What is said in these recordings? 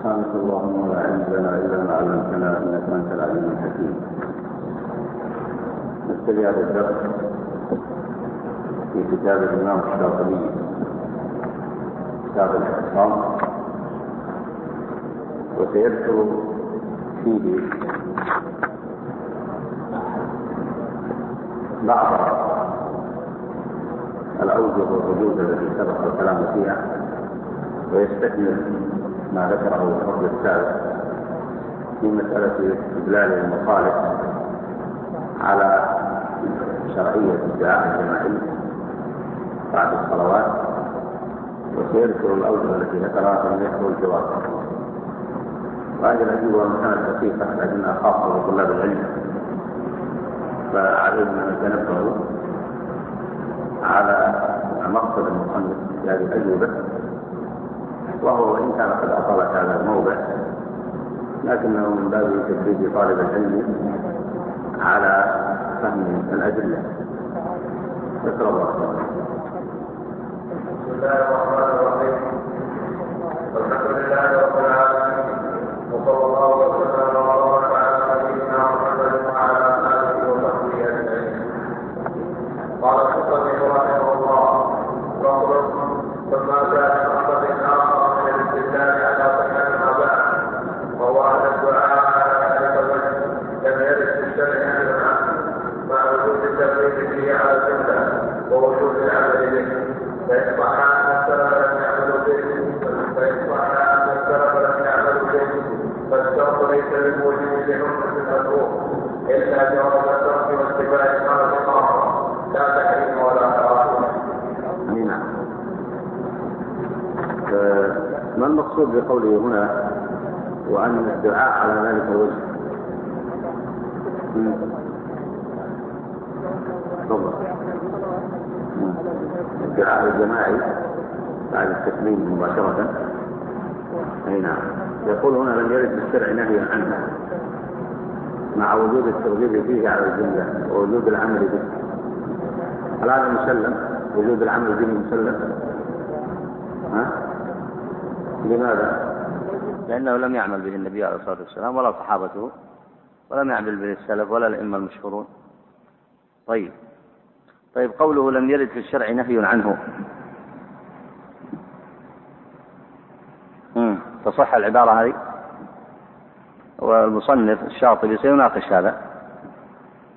سبحانك اللهم لا علم لنا إلا ما علمتنا إنك أنت العليم الحكيم. نستمع هذا الدرس في كتاب الإمام الشاطبي كتاب الاعتصام، وسيذكر فيه بعض الأوجه والردود التي سبق الكلام فيها، ويستكمل ما ذكره الفصل الثالث في مسألة استدلال المخالف على شرعية الدعاء الجماعي بعد الصلوات، وسيذكر الأوجه التي ذكرها في الجواب. وهذه الأجوبة كانت دقيقة لكنها خاصة بطلاب العلم، فعلينا أن نتنبه على مقصد المصنف في هذه الأجوبة، وهو وإن كان قد أطلت هذا الموضع لكنه من باب تدريب طالب العلم على فهم الأدلة. ذكر الله. بسم الله الرحمن الرحيم. الحمد لله رب العالمين، وصلى الله وسلم وبارك على نبينا محمد وعلى آله وصحبه أجمعين. قال الشاطبي رحمه الله: فما ما المقصود بقوله هنا وأن الدعاء على ذلك الوجه؟ الدعاء الجماعي بعد التسليم مباشرة. هنا يقول هنا لم يرد بالشرع نهي عنه، مع وجود الترغيب فيه على الجملة ووجود العمل به. هل هذا مسلم؟ وجود العمل به مسلم؟ لماذا؟ لأنه لم يعمل به النبي عليه الصلاة والسلام ولا صحابته، ولم يعمل به السلف ولا الأئمة المشهورون. طيب قوله لم يرد في الشرع نهي عنه، تصح العبارة هذه؟ والمصنف الشاطبي سيناقش هذا،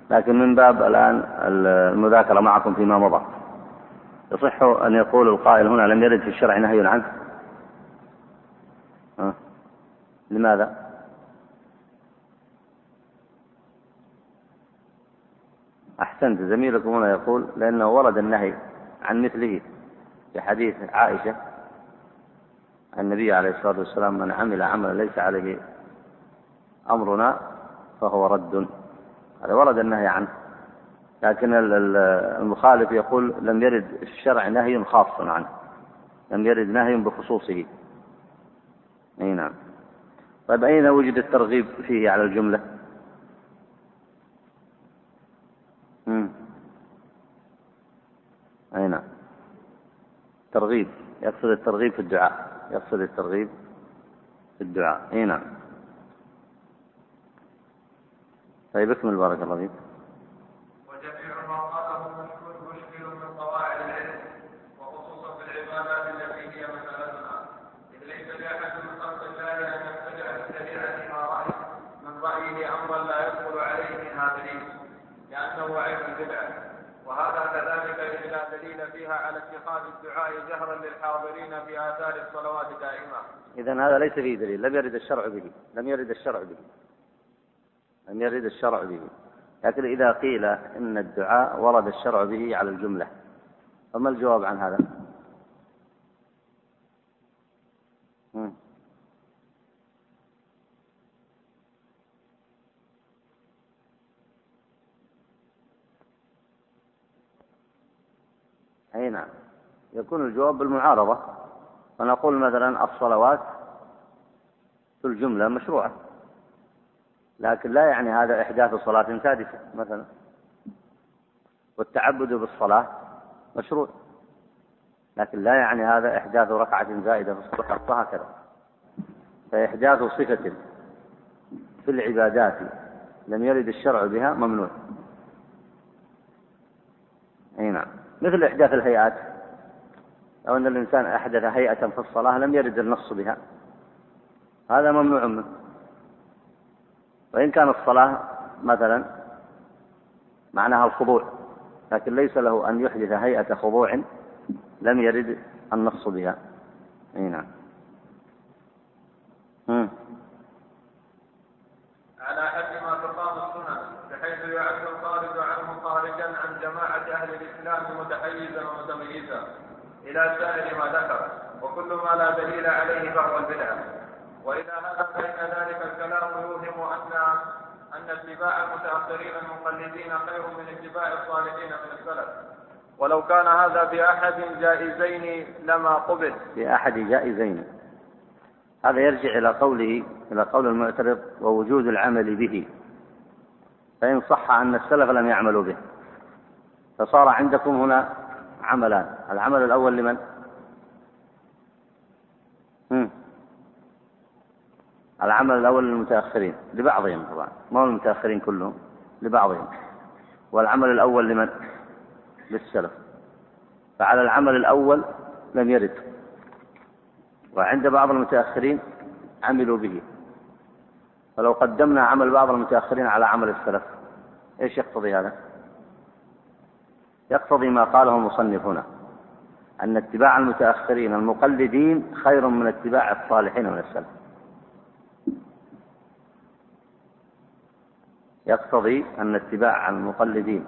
لكن من باب الآن المذاكرة معكم فيما مضى. يصح أن يقول القائل هنا لم يرد في الشرع نهي عنه؟ لماذا؟ أحسنت، زميلكم هنا يقول لأنه ورد النهي عن مثله في حديث عائشة النبي عليه الصلاة والسلام: من عمل عملا ليس عليه أمرنا فهو رد. هذا ورد النهي عنه، لكن المخالف يقول لم يرد الشرع نهي خاص عنه، لم يرد نهي بخصوصه. أي نعم. طيب أين وجد الترغيب فيه على الجملة؟ أي نعم، ترغيب، يقصد الترغيب في الدعاء، يقصد الترغيب في الدعاء. أي نعم. طيب اكمل بارك الله فيك. وجميع ما قاله مشكل من قواعد العلم، وخصوصا في العبادات التي هي مثلتها، اذ ليس لاحد من خلق الله ان يبتدع بالشريعه ما راي من رايه امرا لا يدخل عليه هذا، لانه علم بدعه. وهذا كذلك اذ لا دليل فيها على اتخاذ الدعاء جهرا للحاضرين في اثار الصلوات دائما. اذن هذا ليس فيه دليل، لم يرد الشرع به. لكن إذا قيل إن الدعاء ورد الشرع به على الجملة، فما الجواب عن هذا؟ أي نعم، يكون الجواب بالمعارضة، فنقول مثلا الصلوات في الجملة مشروعة، لكن لا يعني هذا إحداث صلاة سادسة مثلا، والتعبد بالصلاة مشروع، لكن لا يعني هذا إحداث ركعة زائدة في الصلاة، وهكذا. فإحداث صفة في العبادات لم يرد الشرع بها ممنوع. أي نعم، مثل إحداث الهيئات، أو أن الإنسان أحدث هيئة في الصلاة لم يرد النص بها، هذا ممنوع منه. وإن كان الصلاة مثلا معناها الخضوع، لكن ليس له أن يحدث هيئة خضوع لم يرد النص بها. أي نعم. على حد ما تقام السنة، بحيث يعد الخارج عنه خارجا عن جماعة أهل الإسلام متحيزا ومتميزا إلى سائر ما ذكر، وكل ما لا دليل عليه فهو البدعة. وإذا هذا بين ذلك الكلام يوهم أن اتباع المتأخرين المقلدين خير من اتباع الصالحين من السلف، ولو كان هذا بأحد جائزين لما قبل. بأحد جائزين، هذا يرجع إلى قوله، إلى قول المعترض ووجود العمل به، فإن صح أن السلف لم يعملوا به. فصار عندكم هنا عملان، العمل الأول لمن؟ العمل الأول للمتأخرين، لبعضهم طبعا، ما المتأخرين كلهم، لبعضهم. والعمل الأول لمن؟ للسلف. فعلى العمل الأول لم يرد، وعند بعض المتأخرين عملوا به. فلو قدمنا عمل بعض المتأخرين على عمل السلف، إيش يقتضي هذا؟ يقتضي ما قاله المصنف هنا، أن اتباع المتأخرين المقلدين خير من اتباع الصالحين من السلف. يقتضي أن اتباع المقلدين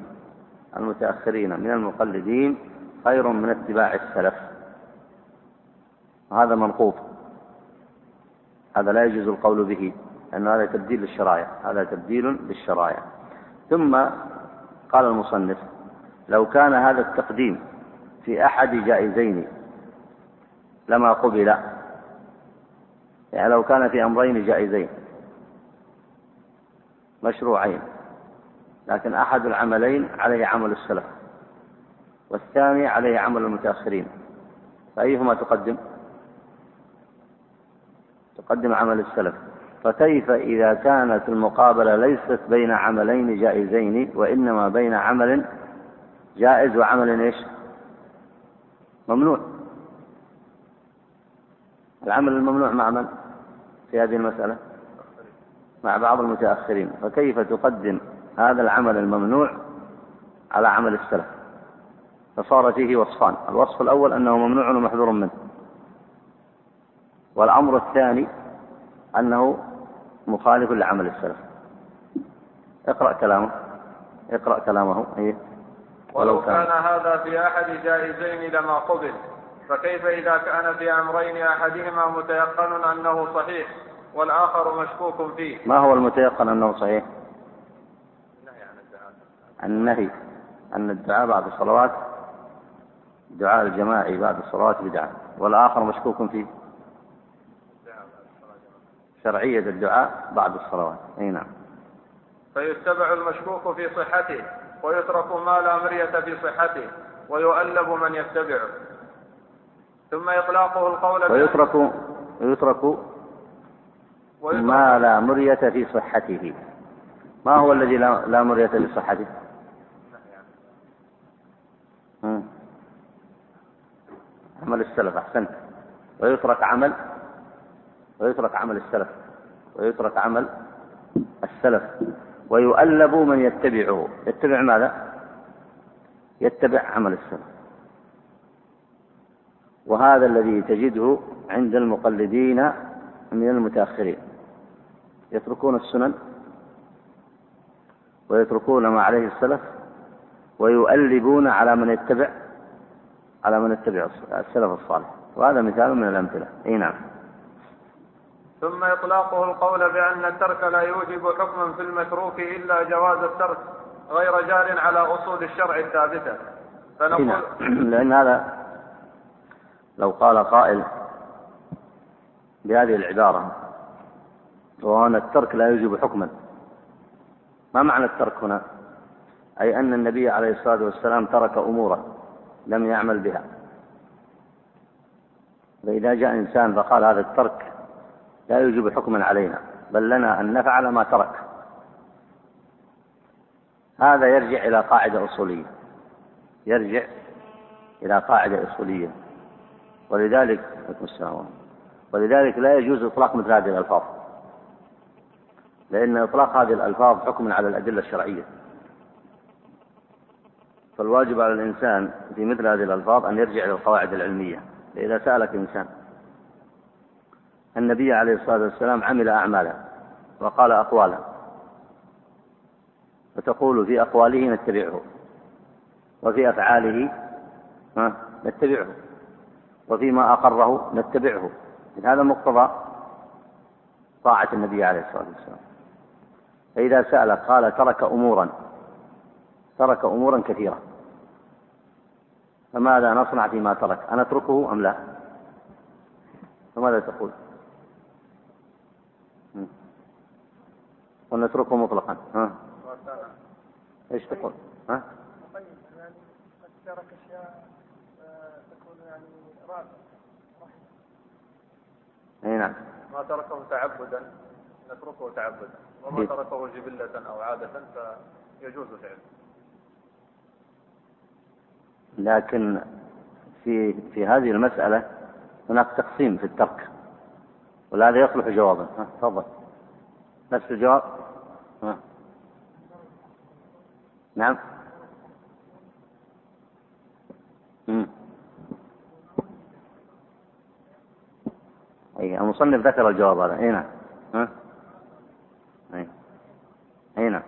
المتأخرين من المقلدين خير من اتباع السلف، وهذا منقوض، هذا لا يجوز القول به، لأن هذا تبديل للشرائع، هذا تبديل للشرائع. ثم قال المصنف لو كان هذا التقديم في أحد جائزين لما قبل، يعني لو كان في أمرين جائزين مشروعين، لكن أحد العملين عليه عمل السلف والثاني عليه عمل المتأخرين، فأيهما تقدم؟ تقدم عمل السلف. فكيف إذا كانت المقابلة ليست بين عملين جائزين، وإنما بين عمل جائز وعمل إيش؟ ممنوع. العمل الممنوع مع من في هذه المسألة؟ مع بعض المتأخرين. فكيف تقدم هذا العمل الممنوع على عمل السلف؟ فصار فيه وصفان، الوصف الأول أنه ممنوع ومحذور منه، والأمر الثاني أنه مخالف لعمل السلف. اقرأ كلامه. أيه؟ ولو كان هذا في أحد جائزين لما قبل، فكيف إذا كان في أمرين أحدهما متيقن أنه صحيح والآخر مشكوك فيه؟ ما هو المتيقن أنه صحيح؟ النهي أن الدعاء بعد الصلوات، دعاء الجماعي بعد الصلوات بدعة، والآخر مشكوك فيه شرعية الدعاء بعد الصلوات. أي نعم. فيتبع المشكوك في صحته، ويترك ما لا مرية في صحته، ويؤلب من يتبعه. ثم إطلاقه القول ويترك ما لا مرية في صحته. ما هو الذي لا مرية في صحته؟ عمل السلف. أحسنت. ويترك عمل السلف. ويؤلب من يتبعه. يتبع ماذا؟ يتبع عمل السلف. وهذا الذي تجده عند المقلدين من المتأخرين، يتركون السنن ويتركون ما عليه السلف، ويؤلبون على من يتبع السلف الصالح. وهذا مثال من الأمثلة. أي نعم. ثم إطلاقه القول بأن الترك لا يوجب حكما في المتروك إلا جواز الترك، غير جار على أصول الشرع الثابتة. فنقول لأن هذا لو قال قائل بهذه العبارة وأن الترك لا يوجب حكما، ما معنى الترك هنا؟ أي أن النبي عليه الصلاة والسلام ترك أموره لم يعمل بها. فإذا جاء إنسان فقال هذا الترك لا يوجب حكما علينا، بل لنا أن نفعل ما ترك. هذا يرجع إلى قاعدة أصولية، ولذلك لا يجوز إطلاق مثل هذه الألفاظ، لأن إطلاق هذه الألفاظ حكم على الأدلة الشرعية. فالواجب على الإنسان في مثل هذه الألفاظ أن يرجع إلى القواعد العلمية. فإذا سألك إنسان، النبي عليه الصلاة والسلام عمل أعماله وقال أقواله، فتقول في أقواله نتبعه، وفي أفعاله نتبعه، وفيما أقره نتبعه. هذا مقتضى طاعة النبي عليه الصلاة والسلام. فإذا سألك قال ترك أمورا كثيرة، فماذا نصنع فيما ترك؟ أنا أتركه أم لا؟ فماذا تقول؟ ونتركه مطلقا. إيش تقول؟ ترك أشياء تكون يعني رادة. أي نعم. ما تركه تعبدا نتركه تعبدا، وما تركه جبلة أو عادة فيجوز فعله. لكن في هذه المسألة هناك تقسيم في الترك، ولا يصلح جوابا. تفضل نفس الجواب. نعم. أي المصنف ذكر الجواب هذا. أي نعم. أي نعم.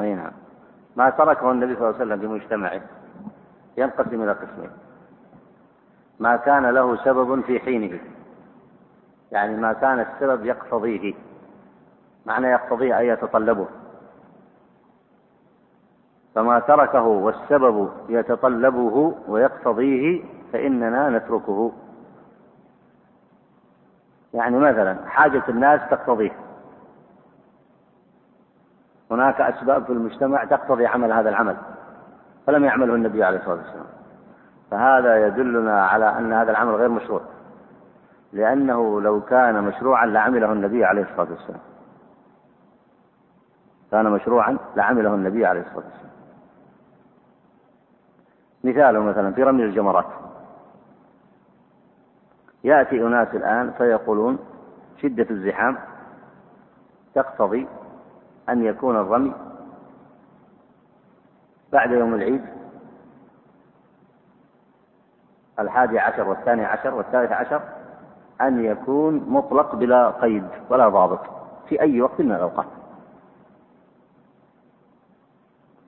أي نعم. ما تركه النبي صلى الله عليه وسلم في مجتمعه ينقسم إلى قسمين: ما كان له سبب في حينه، يعني ما كان السبب يقتضيه، معنى يقتضيه أي يتطلبه، فما تركه والسبب يتطلبه ويقتضيه فإننا نتركه. يعني مثلا حاجة الناس تقتضيه، هناك أسباب في المجتمع تقتضي عمل هذا العمل فلم يعمله النبي عليه الصلاة والسلام، فهذا يدلنا على أن هذا العمل غير مشروع، لأنه لو كان مشروعا لعمله النبي عليه الصلاة والسلام، مثاله مثلا في رمي الجمرات، يأتي أناس الآن فيقولون شدة الزحام تقتضي أن يكون الرمي بعد يوم العيد 11 و12 و13، أن يكون مطلق بلا قيد ولا ضابط في أي وقت من الأوقات.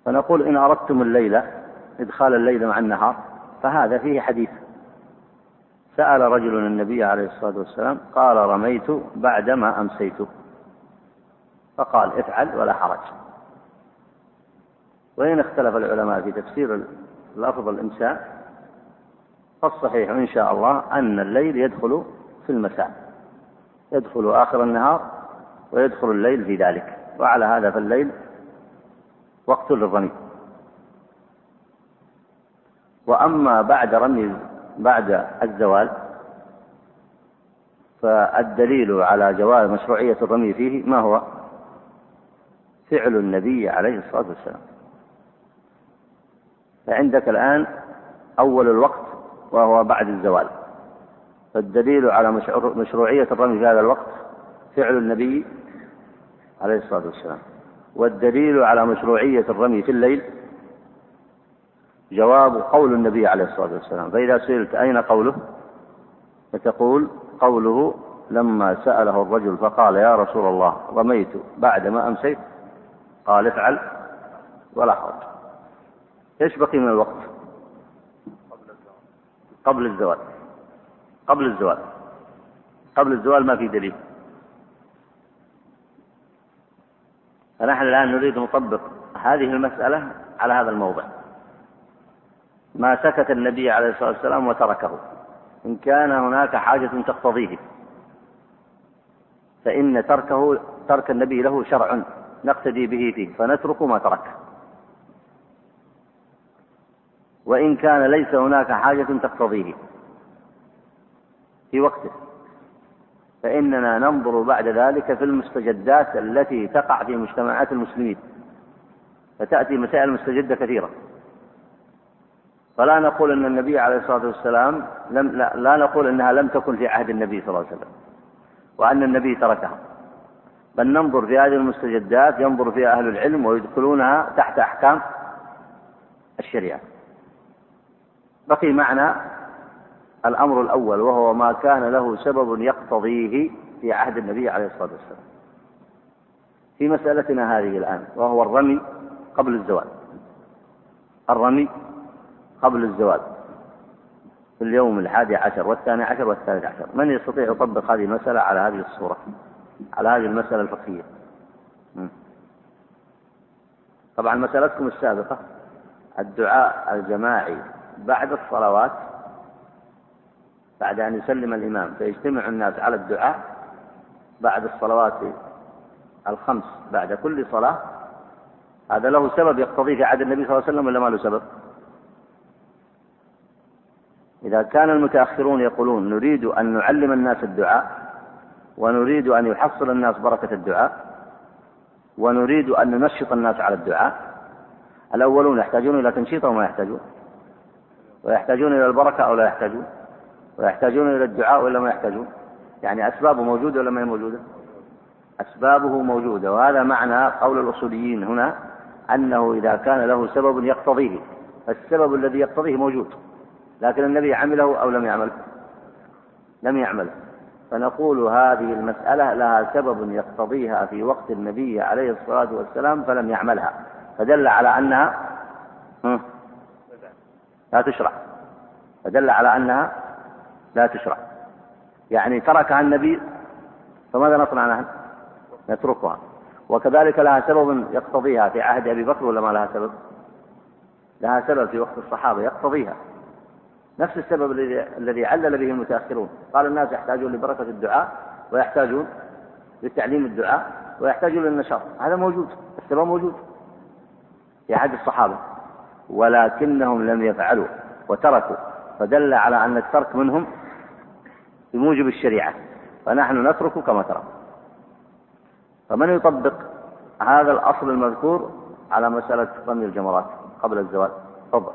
فنقول إن أردتم الليلة إدخال الليل مع النهار فهذا فيه حديث: سأل رجل النبي عليه الصلاة والسلام قال رميت بعدما أمسيت، فقال افعل ولا حرج. وإن اختلف العلماء في تفسير لفظ الإمساك، فالصحيح إن شاء الله أن الليل يدخل في المساء، يدخل آخر النهار ويدخل الليل في ذلك، وعلى هذا فالليل وقت للرمي. وأما بعد الزوال فالدليل على جواز مشروعية الرمي فيه ما هو؟ فعل النبي عليه الصلاة والسلام. فعندك الآن أول الوقت وهو بعد الزوال، فالدليل على مشروعية الرمي في هذا الوقت فعل النبي عليه الصلاة والسلام. والدليل على مشروعية الرمي في الليل جواب قول النبي عليه الصلاة والسلام. فإذا سئلت أين قوله، فتقول قوله لما سأله الرجل فقال يا رسول الله رميت بعدما أمسيت، قال افعل ولا حرج. ايش بقي من الوقت؟ قبل الزوال ما في دليل. فنحن الآن نريد نطبق هذه المسألة على هذا الموضع: ما سكت النبي عليه الصلاة والسلام وتركه، إن كان هناك حاجة تقتضيه فإن ترك النبي له شرع نقتدي به فيه فنترك ما ترك، وإن كان ليس هناك حاجة تقتضيه في وقته، فإننا ننظر بعد ذلك في المستجدات التي تقع في مجتمعات المسلمين، فتأتي مسائل مستجدة كثيرة. فلا نقول أن النبي عليه الصلاة والسلام لا نقول أنها لم تكن في عهد النبي صلى الله عليه وسلم وأن النبي تركها، بل ننظر في هذه المستجدات ينظر فيها أهل العلم ويدخلونها تحت أحكام الشريعة. بقي معنا الأمر الأول، وهو ما كان له سبب يقتضيه في عهد النبي عليه الصلاة والسلام في مسألتنا هذه الآن، وهو الرمي قبل الزوال. الرمي قبل الزوال في اليوم 11 و12 و13، من يستطيع يطبق هذه المسألة على هذه الصورة، على هذه المسألة الفقهية؟ طبعا مسألتكم السابقة الدعاء الجماعي بعد الصلوات، بعد أن يسلم الإمام فيجتمع الناس على الدعاء بعد الصلوات الخمس بعد كل صلاة، هذا له سبب يقتضيه في عهد النبي صلى الله عليه وسلم ولا ما له سبب؟ إذا كان المتأخرون يقولون نريد أن نعلم الناس الدعاء، ونريد أن يحصل الناس بركة الدعاء، ونريد أن ننشط الناس على الدعاء، الأولون يحتاجون إلى تنشيط وما يحتاجون، ويحتاجون إلى البركة أو لا يحتاجون، ويحتاجون إلى الدعاء ولا ما يحتاجون، يعني أسبابه موجودة ولا ما هي موجودة؟ أسبابه موجودة. وهذا معنى قول الأصوليين هنا أنه إذا كان له سبب يقتضيه، فالسبب الذي يقتضيه موجود، لكن النبي عمله أو لم يعمله؟ لم يعمله. فنقول هذه المسألة لها سبب يقتضيها في وقت النبي عليه الصلاة والسلام فلم يعملها، فدل على أنها لا تشرع، فدل على أنها لا تشرع، يعني تركها النبي، فماذا نصنع نحن؟ نتركها. وكذلك لها سبب يقتضيها في عهد أبي بكر ولا ما لها سبب؟ لها سبب في وقت الصحابة يقتضيها، نفس السبب الذي علل به المتأخرون، قال الناس يحتاجون لبركة الدعاء، ويحتاجون لتعليم الدعاء، ويحتاجون للنشاط، هذا موجود، السبب موجود في عهد الصحابة، ولكنهم لم يفعلوا وتركوا، فدل على أن الترك منهم بموجب الشريعة، فنحن نترك كما تركوا. فمن يطبق هذا الأصل المذكور على مسألة رمي الجمرات قبل الزوال؟ تفضل.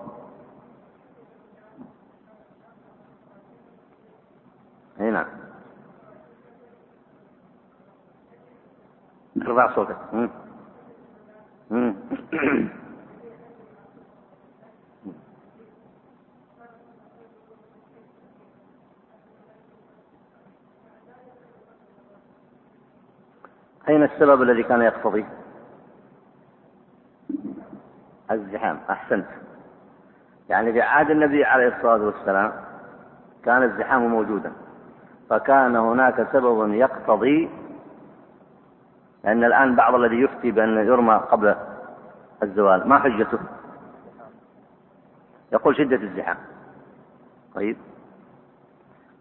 نعم، ارفع صوتك. أين السبب الذي كان يقتضيه؟ الزحام. أحسنت، يعني في عهد النبي عليه الصلاة والسلام كان الزحام موجودا، فكان هناك سبب يقتضي، لأن الآن بعض الذي يفتي بأن يرمى قبل الزوال، ما حجته؟ يقول شدة الزحام. طيب،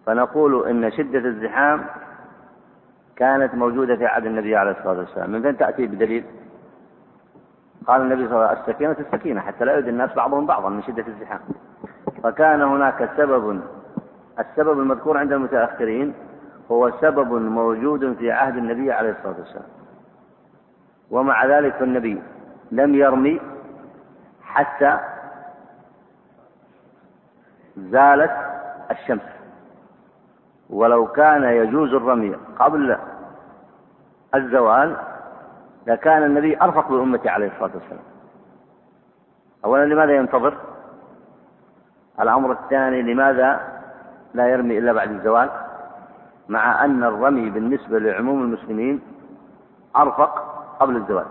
فنقول إن شدة الزحام كانت موجودة في عهد النبي عليه الصلاة والسلام. من فين تأتي بدليل؟ قال النبي صلى الله عليه وسلم السكينة حتى لا يؤذي الناس بعضهم بعضا من شدة الزحام، فكان هناك سبب. السبب المذكور عند المتأخرين هو سبب موجود في عهد النبي عليه الصلاة والسلام، ومع ذلك فالنبي لم يرمي حتى زالت الشمس، ولو كان يجوز الرمي قبل الزوال لكان النبي أرفق بالأمة عليه الصلاة والسلام. أولا لماذا ينتظر؟ الأمر الثاني لماذا لا يرمي إلا بعد الزوال، مع أن الرمي بالنسبة لعموم المسلمين أرفق قبل الزوال،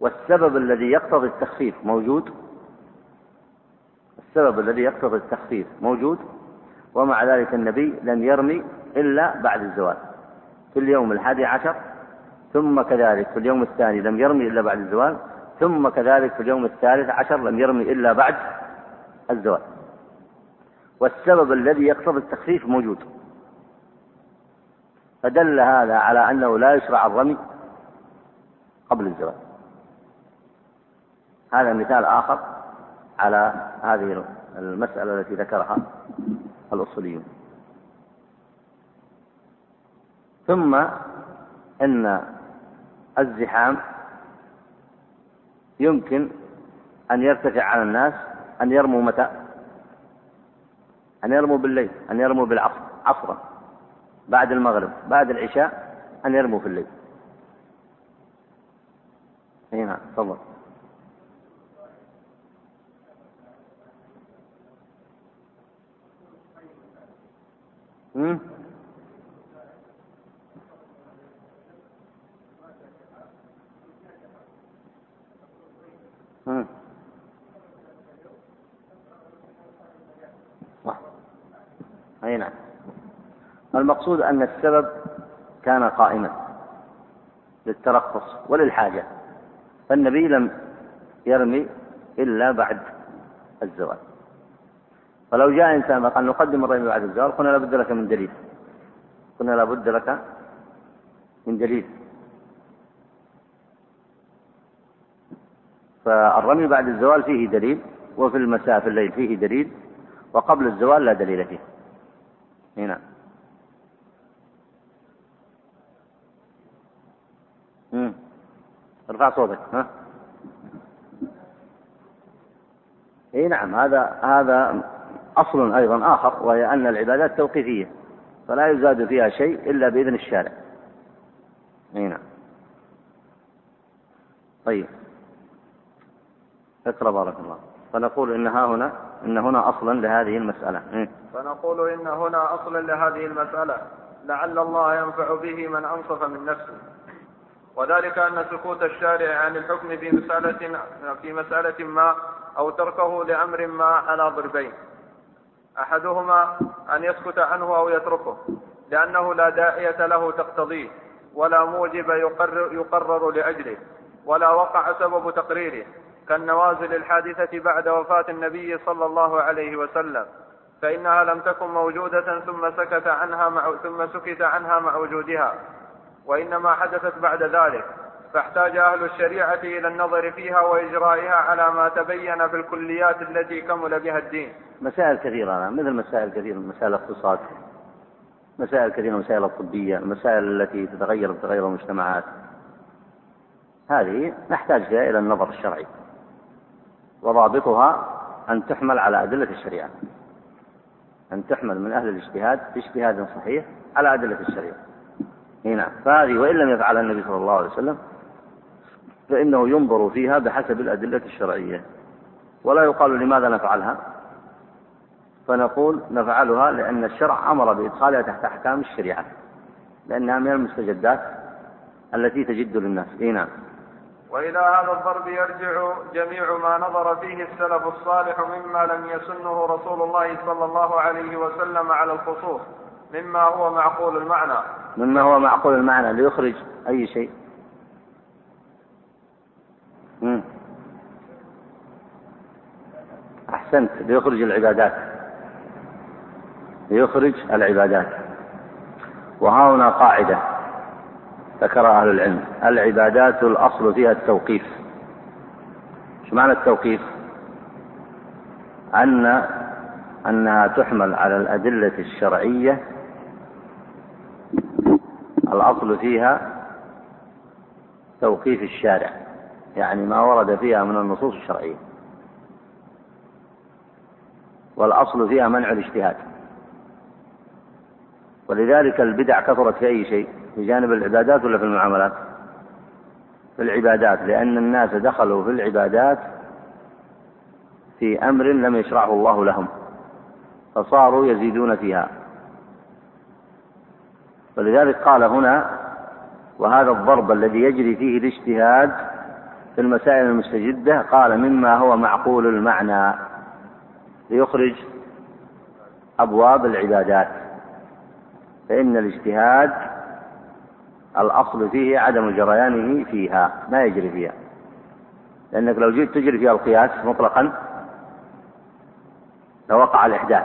والسبب الذي يقتضي التخفيف موجود، السبب الذي يقتضي التخفيف موجود، ومع ذلك النبي لم يرمي إلا بعد الزوال في اليوم 11، ثم كذلك في اليوم 2 لم يرمي إلا بعد الزوال، ثم كذلك في اليوم 13 لم يرمي إلا بعد الزوال، والسبب الذي يقتضي التخفيف موجود، فدل هذا على أنه لا يشرع الرمي قبل الزوال. هذا مثال آخر على هذه المسألة التي ذكرها الأصوليون. ثم أن الزحام يمكن أن يرتفع على الناس أن يرموا متى؟ أن يرموا بالليل، أن يرموا بالعصر، عصرا بعد المغرب بعد العشاء أن يرموا في الليل. هنا تفضل. هنا المقصود أن السبب كان قائما للترخص وللحاجة، فالنبي لم يرمي إلا بعد الزوال. فلو جاء إنسان قال نقدم الرمي بعد الزوال، قلنا لابد لك من دليل، قلنا لابد لك من دليل. فالرمي بعد الزوال فيه دليل، وفي المساء في الليل فيه دليل، وقبل الزوال لا دليل فيه. هنا ارفع صوتك. ها اي نعم، هذا اصل ايضا اخر، وهي ان العبادات توقيفيه فلا يزاد فيها شيء الا باذن الشارع. اي نعم. طيب اقرأ بارك الله. فنقول ان هنا اصلا لهذه المساله. فنقول إن هنا أصلا لهذه المسألة، لعل الله ينفع به من أنصف من نفسه، وذلك أن سكوت الشارع عن الحكم في مسألة ما أو تركه لأمر ما على ضربين: أحدهما أن يسكت عنه أو يتركه لأنه لا داعية له تقتضيه، ولا موجب يقرر لأجله، ولا وقع سبب تقريره، كالنوازل الحادثة بعد وفاة النبي صلى الله عليه وسلم، فإنها لم تكن موجودة ثم سكت عنها مع وجودها، وإنما حدثت بعد ذلك، فاحتاج أهل الشريعة إلى النظر فيها وإجرائها على ما تبين في الكليات التي كمل بها الدين. مسائل كثيرة، مثل مسائل كثيرة، مسائل الاقتصاد، مسائل كثيرة، مسائل الطبية، المسائل التي تتغير بتغير المجتمعات، هذه نحتاج فيها إلى النظر الشرعي، وضابطها أن تحمل على أدلة الشريعة، أن تحمل من أهل الاجتهاد باجتهاد صحيح على أدلة الشريعة. هنا فهذه وإن لم يفعلها النبي صلى الله عليه وسلم فإنه ينظر فيها بحسب الأدلة الشرعية، ولا يقال لماذا نفعلها، فنقول نفعلها لأن الشرع أمر بإدخالها تحت أحكام الشريعة، لأنها من المستجدات التي تجد للناس. هنا وإلى هذا الضرب يرجع جميع ما نظر فيه السلف الصالح مما لم يسنه رسول الله صلى الله عليه وسلم على الخصوص، مما هو معقول المعنى ليخرج أي شيء. أحسنت، ليخرج العبادات. وها هنا قاعدة ذكر أهل العلم: العبادات الأصل فيها التوقيف. شو معنى التوقيف؟ أنها تحمل على الأدلة الشرعية، الأصل فيها توقيف الشارع، يعني ما ورد فيها من النصوص الشرعية، والأصل فيها منع الاجتهاد، ولذلك البدع كثرت في أي شيء، في جانب العبادات ولا في المعاملات؟ في العبادات، لأن الناس دخلوا في العبادات في أمر لم يشرعه الله لهم، فصاروا يزيدون فيها. ولذلك قال هنا: وهذا الضرب الذي يجري فيه الاجتهاد في المسائل المستجدة، قال مما هو معقول المعنى ليخرج أبواب العبادات، فإن الاجتهاد الأصل فيه عدم جريانه فيها، ما يجري فيها، لأنك لو جئت تجري فيها القياس مطلقا لوقع الإحداث،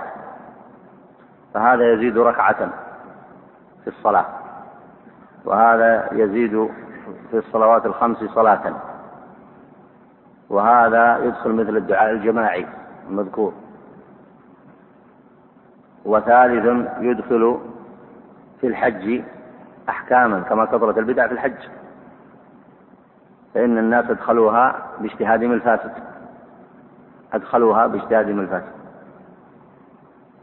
فهذا يزيد ركعة في الصلاة، وهذا يزيد في الصلوات الخمس صلاة، وهذا يدخل مثل الدعاء الجماعي المذكور، وثالث يدخل في الحج أحكاما كما كثرت البدع في الحج، فإن الناس أدخلوها باجتهادهم الفاسد.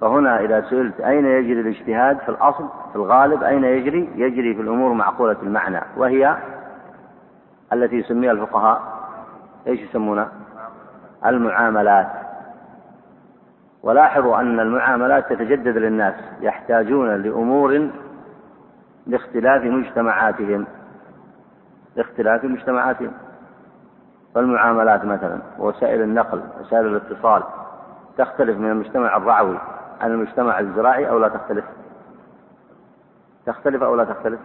فهنا إذا سئلت أين يجري الاجتهاد، في الأصل في الغالب أين يجري؟ يجري في الأمور معقولة المعنى، وهي التي يسميها الفقهاء إيش يسمونها؟ المعاملات. ولاحظوا أن المعاملات تتجدد للناس، يحتاجون لأمور لاختلاف مجتمعاتهم، فالمعاملات مثلا وسائل النقل وسائل الاتصال تختلف من المجتمع الرعوي عن المجتمع الزراعي أو لا تختلف؟ تختلف أو لا تختلف؟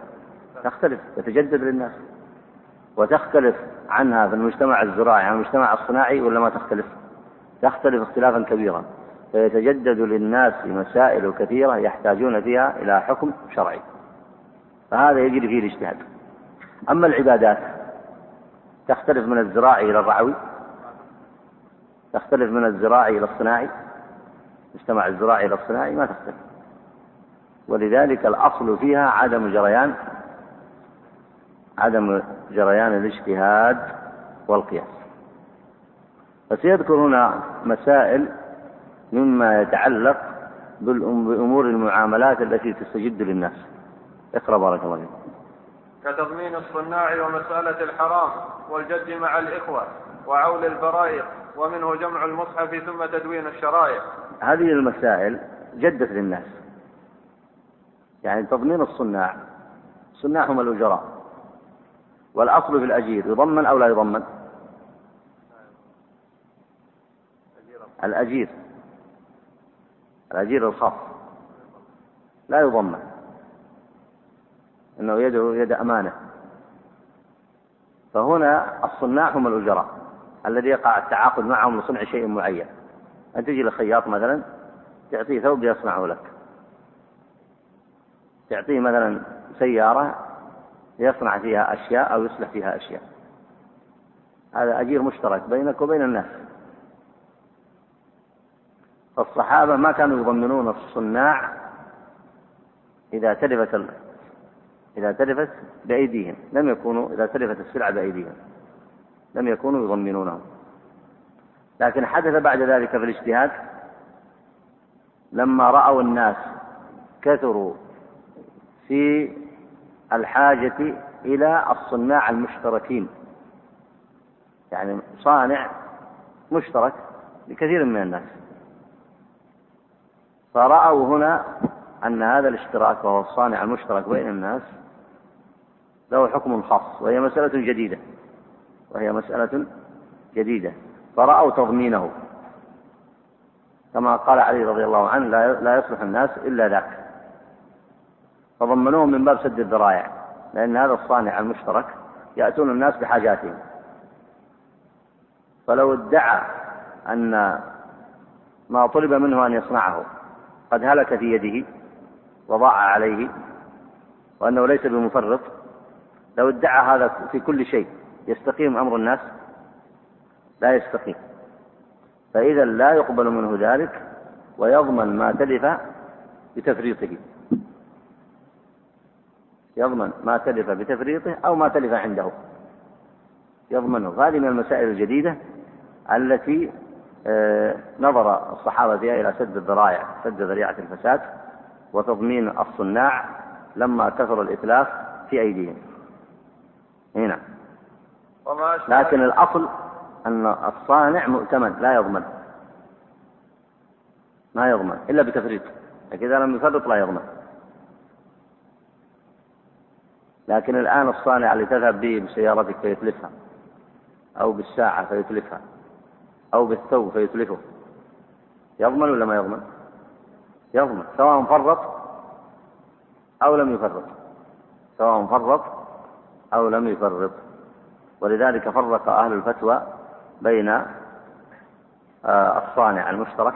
تختلف، تتجدد للناس، وتختلف عنها في المجتمع الزراعي عن المجتمع الصناعي ولا ما تختلف؟ تختلف اختلافا كبيرا، فيتجدد للناس مسائل كثيرة يحتاجون فيها إلى حكم شرعي، فهذا يجري فيه الاجتهاد. أما العبادات تختلف من الزراعي إلى الرعوي، تختلف من الزراعي إلى الصناعي، مجتمع الزراعي إلى الصناعي ما تختلف، ولذلك الأصل فيها عدم جريان الاجتهاد والقياس. فسيذكر هنا مسائل مما يتعلق بأمور المعاملات التي تستجد للناس. اقرأ بارك الله فيك. كتضمين الصناع ومسألة الحرام والجد مع الإخوة وعول البرايق ومنه جمع المصحف ثم تدوين الشرائع. هذه المسائل جدت للناس، يعني تضمين الصناع، الصناع هم الأجراء، والأصل في الأجير يضمن أو لا يضمن؟ الأجير الخاص لا يضمن، إنه يد أمانة. فهنا الصناع هم الأجراء الذي يقع التعاقد معهم لصنع شيء معين. أن تجي لخياط مثلا تعطيه ثوب يصنعه لك، تعطيه مثلا سيارة يصنع فيها أشياء أو يصلح فيها أشياء، هذا أجير مشترك بينك وبين الناس. فالصحابة ما كانوا يضمنون الصناع إذا تلفت بأيديهم، إذا تلفت السلعة بأيديهم لم يكونوا يضمنونهم. لكن حدث بعد ذلك في الاجتهاد لما رأوا الناس كثروا في الحاجة إلى الصناع المشتركين، يعني صانع مشترك لكثير من الناس، فرأوا هنا أن هذا الاشتراك وهو الصانع المشترك بين الناس له حكم خاص، وهي مسألة جديدة، فرأوا تضمينه كما قال علي رضي الله عنه لا يصلح الناس إلا ذاك، فضمنوهم من باب سد الذرائع، لأن هذا الصانع المشترك يأتون الناس بحاجاتهم، فلو ادعى أن ما طلب منه أن يصنعه قد هلك في يده وضاع عليه وأنه ليس بمفرط، لو ادعى هذا في كل شيء يستقيم أمر الناس؟ لا يستقيم، فإذا لا يقبل منه ذلك ويضمن ما تلف بتفريطه، أو ما تلف عنده يضمنه. هذه من المسائل الجديدة التي نظر الصحابة فيها إلى سد الذرائع، سد ذريعة الفساد، وتضمين الصناع لما كثر الإتلاف في أيديهم هنا. لكن الأصل أن الصانع مؤتمن لا يضمن إلا بتفريط، لكن إذا لم يفرط لا يضمن. لكن الآن الصانع اللي تذهب به بسيارتك فيتلفها، أو بالساعة فيتلفها، أو بالثوب فيتلفه، يضمن ولا ما يضمن؟ يضمن، سواء فرط أو لم يفرط، ولذلك فرق أهل الفتوى بين الصانع المشترك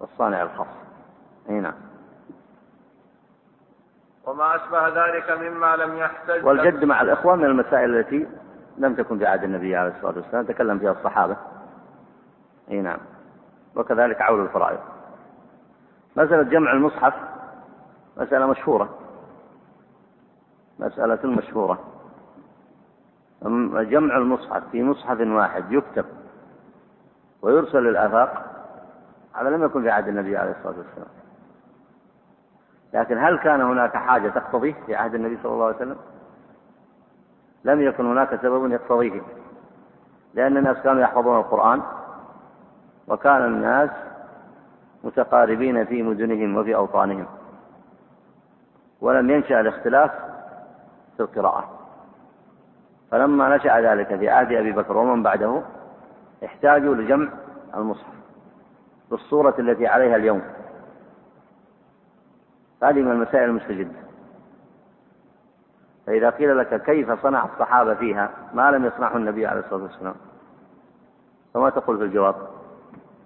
والصانع الخاص. هنا وما أشبه ذلك مما لم يحتج. والجد مع الإخوة من المسائل التي لم تكن في عهد النبي عليه الصلاة والسلام، تكلم فيها الصحابة. وكذلك عول الفرائض. مسألة جمع المصحف مسألة مشهورة، مسألة مشهورة، جمع المصحف في مصحف واحد يكتب ويرسل للآفاق، هذا لم يكن في عهد النبي عليه الصلاة والسلام. لكن هل كان هناك حاجة تقتضيه في عهد النبي صلى الله عليه وسلم؟ لم يكن هناك سبب يقتضيه، لأن الناس كانوا يحفظون القرآن، وكان الناس متقاربين في مدنهم وفي أوطانهم، ولم ينشأ الاختلاف في القراءة. فلما نشأ ذلك في عهد أبي بكر ومن بعده احتاجوا لجمع المصحف بالصورة التي عليها اليوم. هذه من المسائل المستجدة. فإذا قيل لك كيف صنع الصحابة فيها ما لم يصنعه النبي عليه الصلاة والسلام، فما تقول في الجواب؟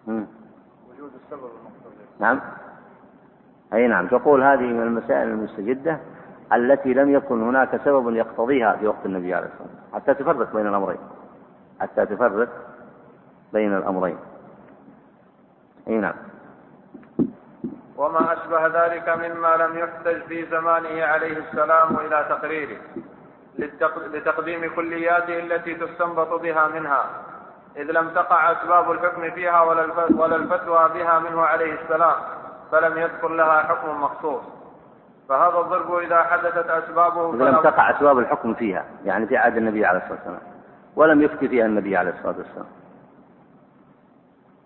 وجود السبب المقتضي. نعم، أي نعم، تقول هذه من المسائل المستجدة التي لم يكن هناك سبب يقتضيها في وقت النبي عليه الصلاة والسلام، حتى تفرق بين الأمرين، حتى تفرق بين الأمرين. أي نعم. وما أشبه ذلك مما لم يحتج في زمانه عليه السلام إلى تقريره، لتقديم كلياته التي تستنبط بها منها، إذ لم تقع أسباب الحكم فيها ولا الفتوى بها منه عليه السلام، فلم يذكر لها حكم مخصوص. فهذا الضرب إذا حدثت أسبابه، إذ لم تقع أسباب الحكم فيها، يعني في عهد النبي عليه الصلاة والسلام، ولم يفتي فيها النبي عليه الصلاة والسلام،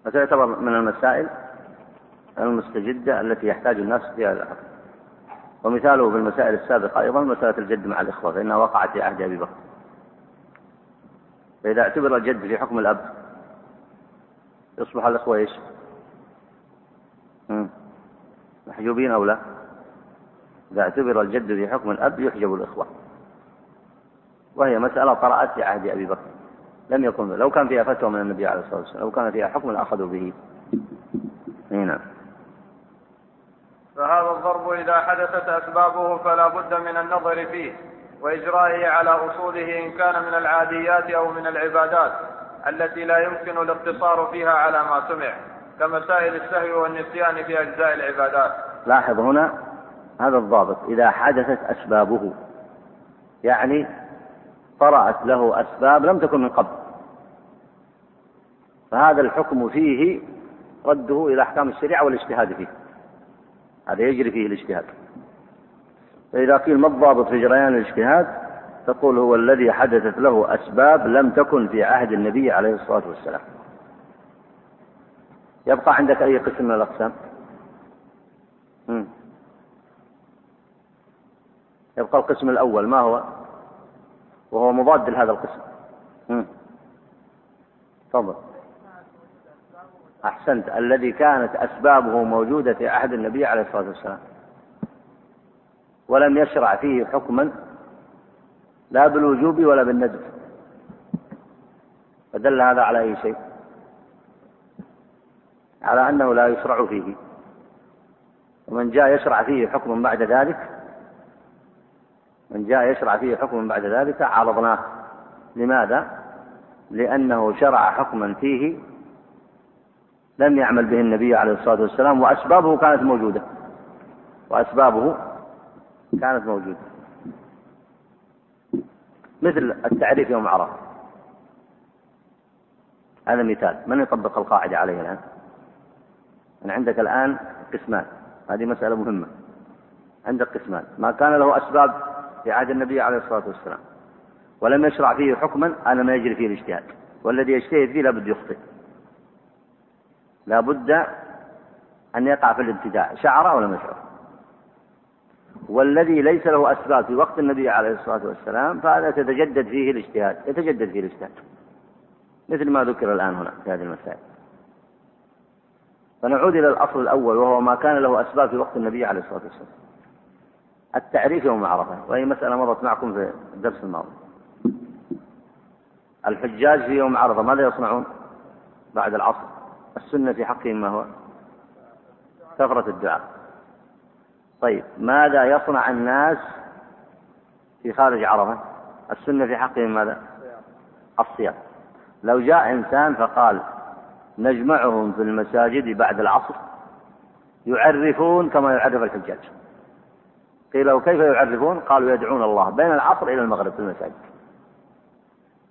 فتعتبر من المسائل المستجدة التي يحتاج الناس فيها العقل. ومثاله في المسائل السابقة أيضا مسألة الجد مع الإخوة، فإنها وقعت في عهد أبي بكر. فإذا اعتبر الجد في حكم الأب يصبح الإخوة إيش؟ محجوبين أو لا؟ إذا اعتبر الجد في حكم الأب يحجب الإخوة، وهي مسألة طرأت في عهد أبي بكر، لم يكن لو كان فيها فتوى من النبي عليه الصلاة والسلام، لو كان فيها حكم لأخذوا به. هنا فهذا الضرب إذا حدثت أسبابه فلا بد من النظر فيه وإجرائه على أصوله، إن كان من العاديات أو من العبادات التي لا يمكن الاقتصار فيها على ما سمع، كمسائل السهو والنسيان في أجزاء العبادات. لاحظ هنا هذا الضابط، إذا حدثت أسبابه، يعني طرأت له أسباب لم تكن من قبل، فهذا الحكم فيه رده إلى أحكام الشريعة والاجتهاد فيه، هذا يجري فيه الاجتهاد. فإذا قيل ما الضابط في جريان الاجتهاد، تقول هو الذي حدثت له أسباب لم تكن في عهد النبي عليه الصلاة والسلام. يبقى عندك أي قسم من الأقسام؟ يبقى القسم الأول، ما هو؟ وهو مضاد لهذا القسم. تفضل. أحسنت، الذي كانت أسبابه موجودة في عهد النبي عليه الصلاة والسلام ولم يشرع فيه حكما لا بالوجوب ولا بالندب، فدل هذا على أي شيء؟ على أنه لا يشرع فيه، ومن جاء يشرع فيه حكما بعد ذلك، من جاء يشرع فيه حكم بعد ذلك عرضناه. لماذا؟ لأنه شرع حكما فيه لم يعمل به النبي عليه الصلاة والسلام، وأسبابه كانت موجودة، وأسبابه كانت موجودة، مثل التعريف يوم عرفة. هذا مثال، من يطبق القاعدة عليه الآن؟ أنا عندك الآن قسمان، هذه مسألة مهمة. عندك قسمان، ما كان له أسباب في عهد النبي عليه الصلاة والسلام ولم يشرع فيه حكما، أنا ما يجري فيه الاجتهاد، والذي يجتهد فيه لابد يخطئ، لابد أن يقع في الابتداع شعر ولا مشعر. والذي ليس له أسباب في وقت النبي عليه الصلاة والسلام فهذا تتجدد فيه الاجتهاد، يتجدد فيه الاجتهاد، مثل ما ذكر الآن هنا في هذه المسائل. فنعود إلى الأصل الأول، وهو ما كان له أسباب في وقت النبي عليه الصلاة والسلام، التعريف يوم عرفة، وهي مسألة مرت معكم في الدرس الماضي. الحجاج في يوم عرفة ماذا يصنعون بعد العصر؟ السنة في حقهم ما هو؟ كثرة الدعاء. طيب، ماذا يصنع الناس في خارج عرفة؟ السنة في حقهم ماذا؟ الصيام. لو جاء إنسان فقال نجمعهم في المساجد بعد العصر يعرفون كما يعرف الحجاج. قيل وكيف يعرفون؟ قالوا يدعون الله بين العصر إلى المغرب في المساجد.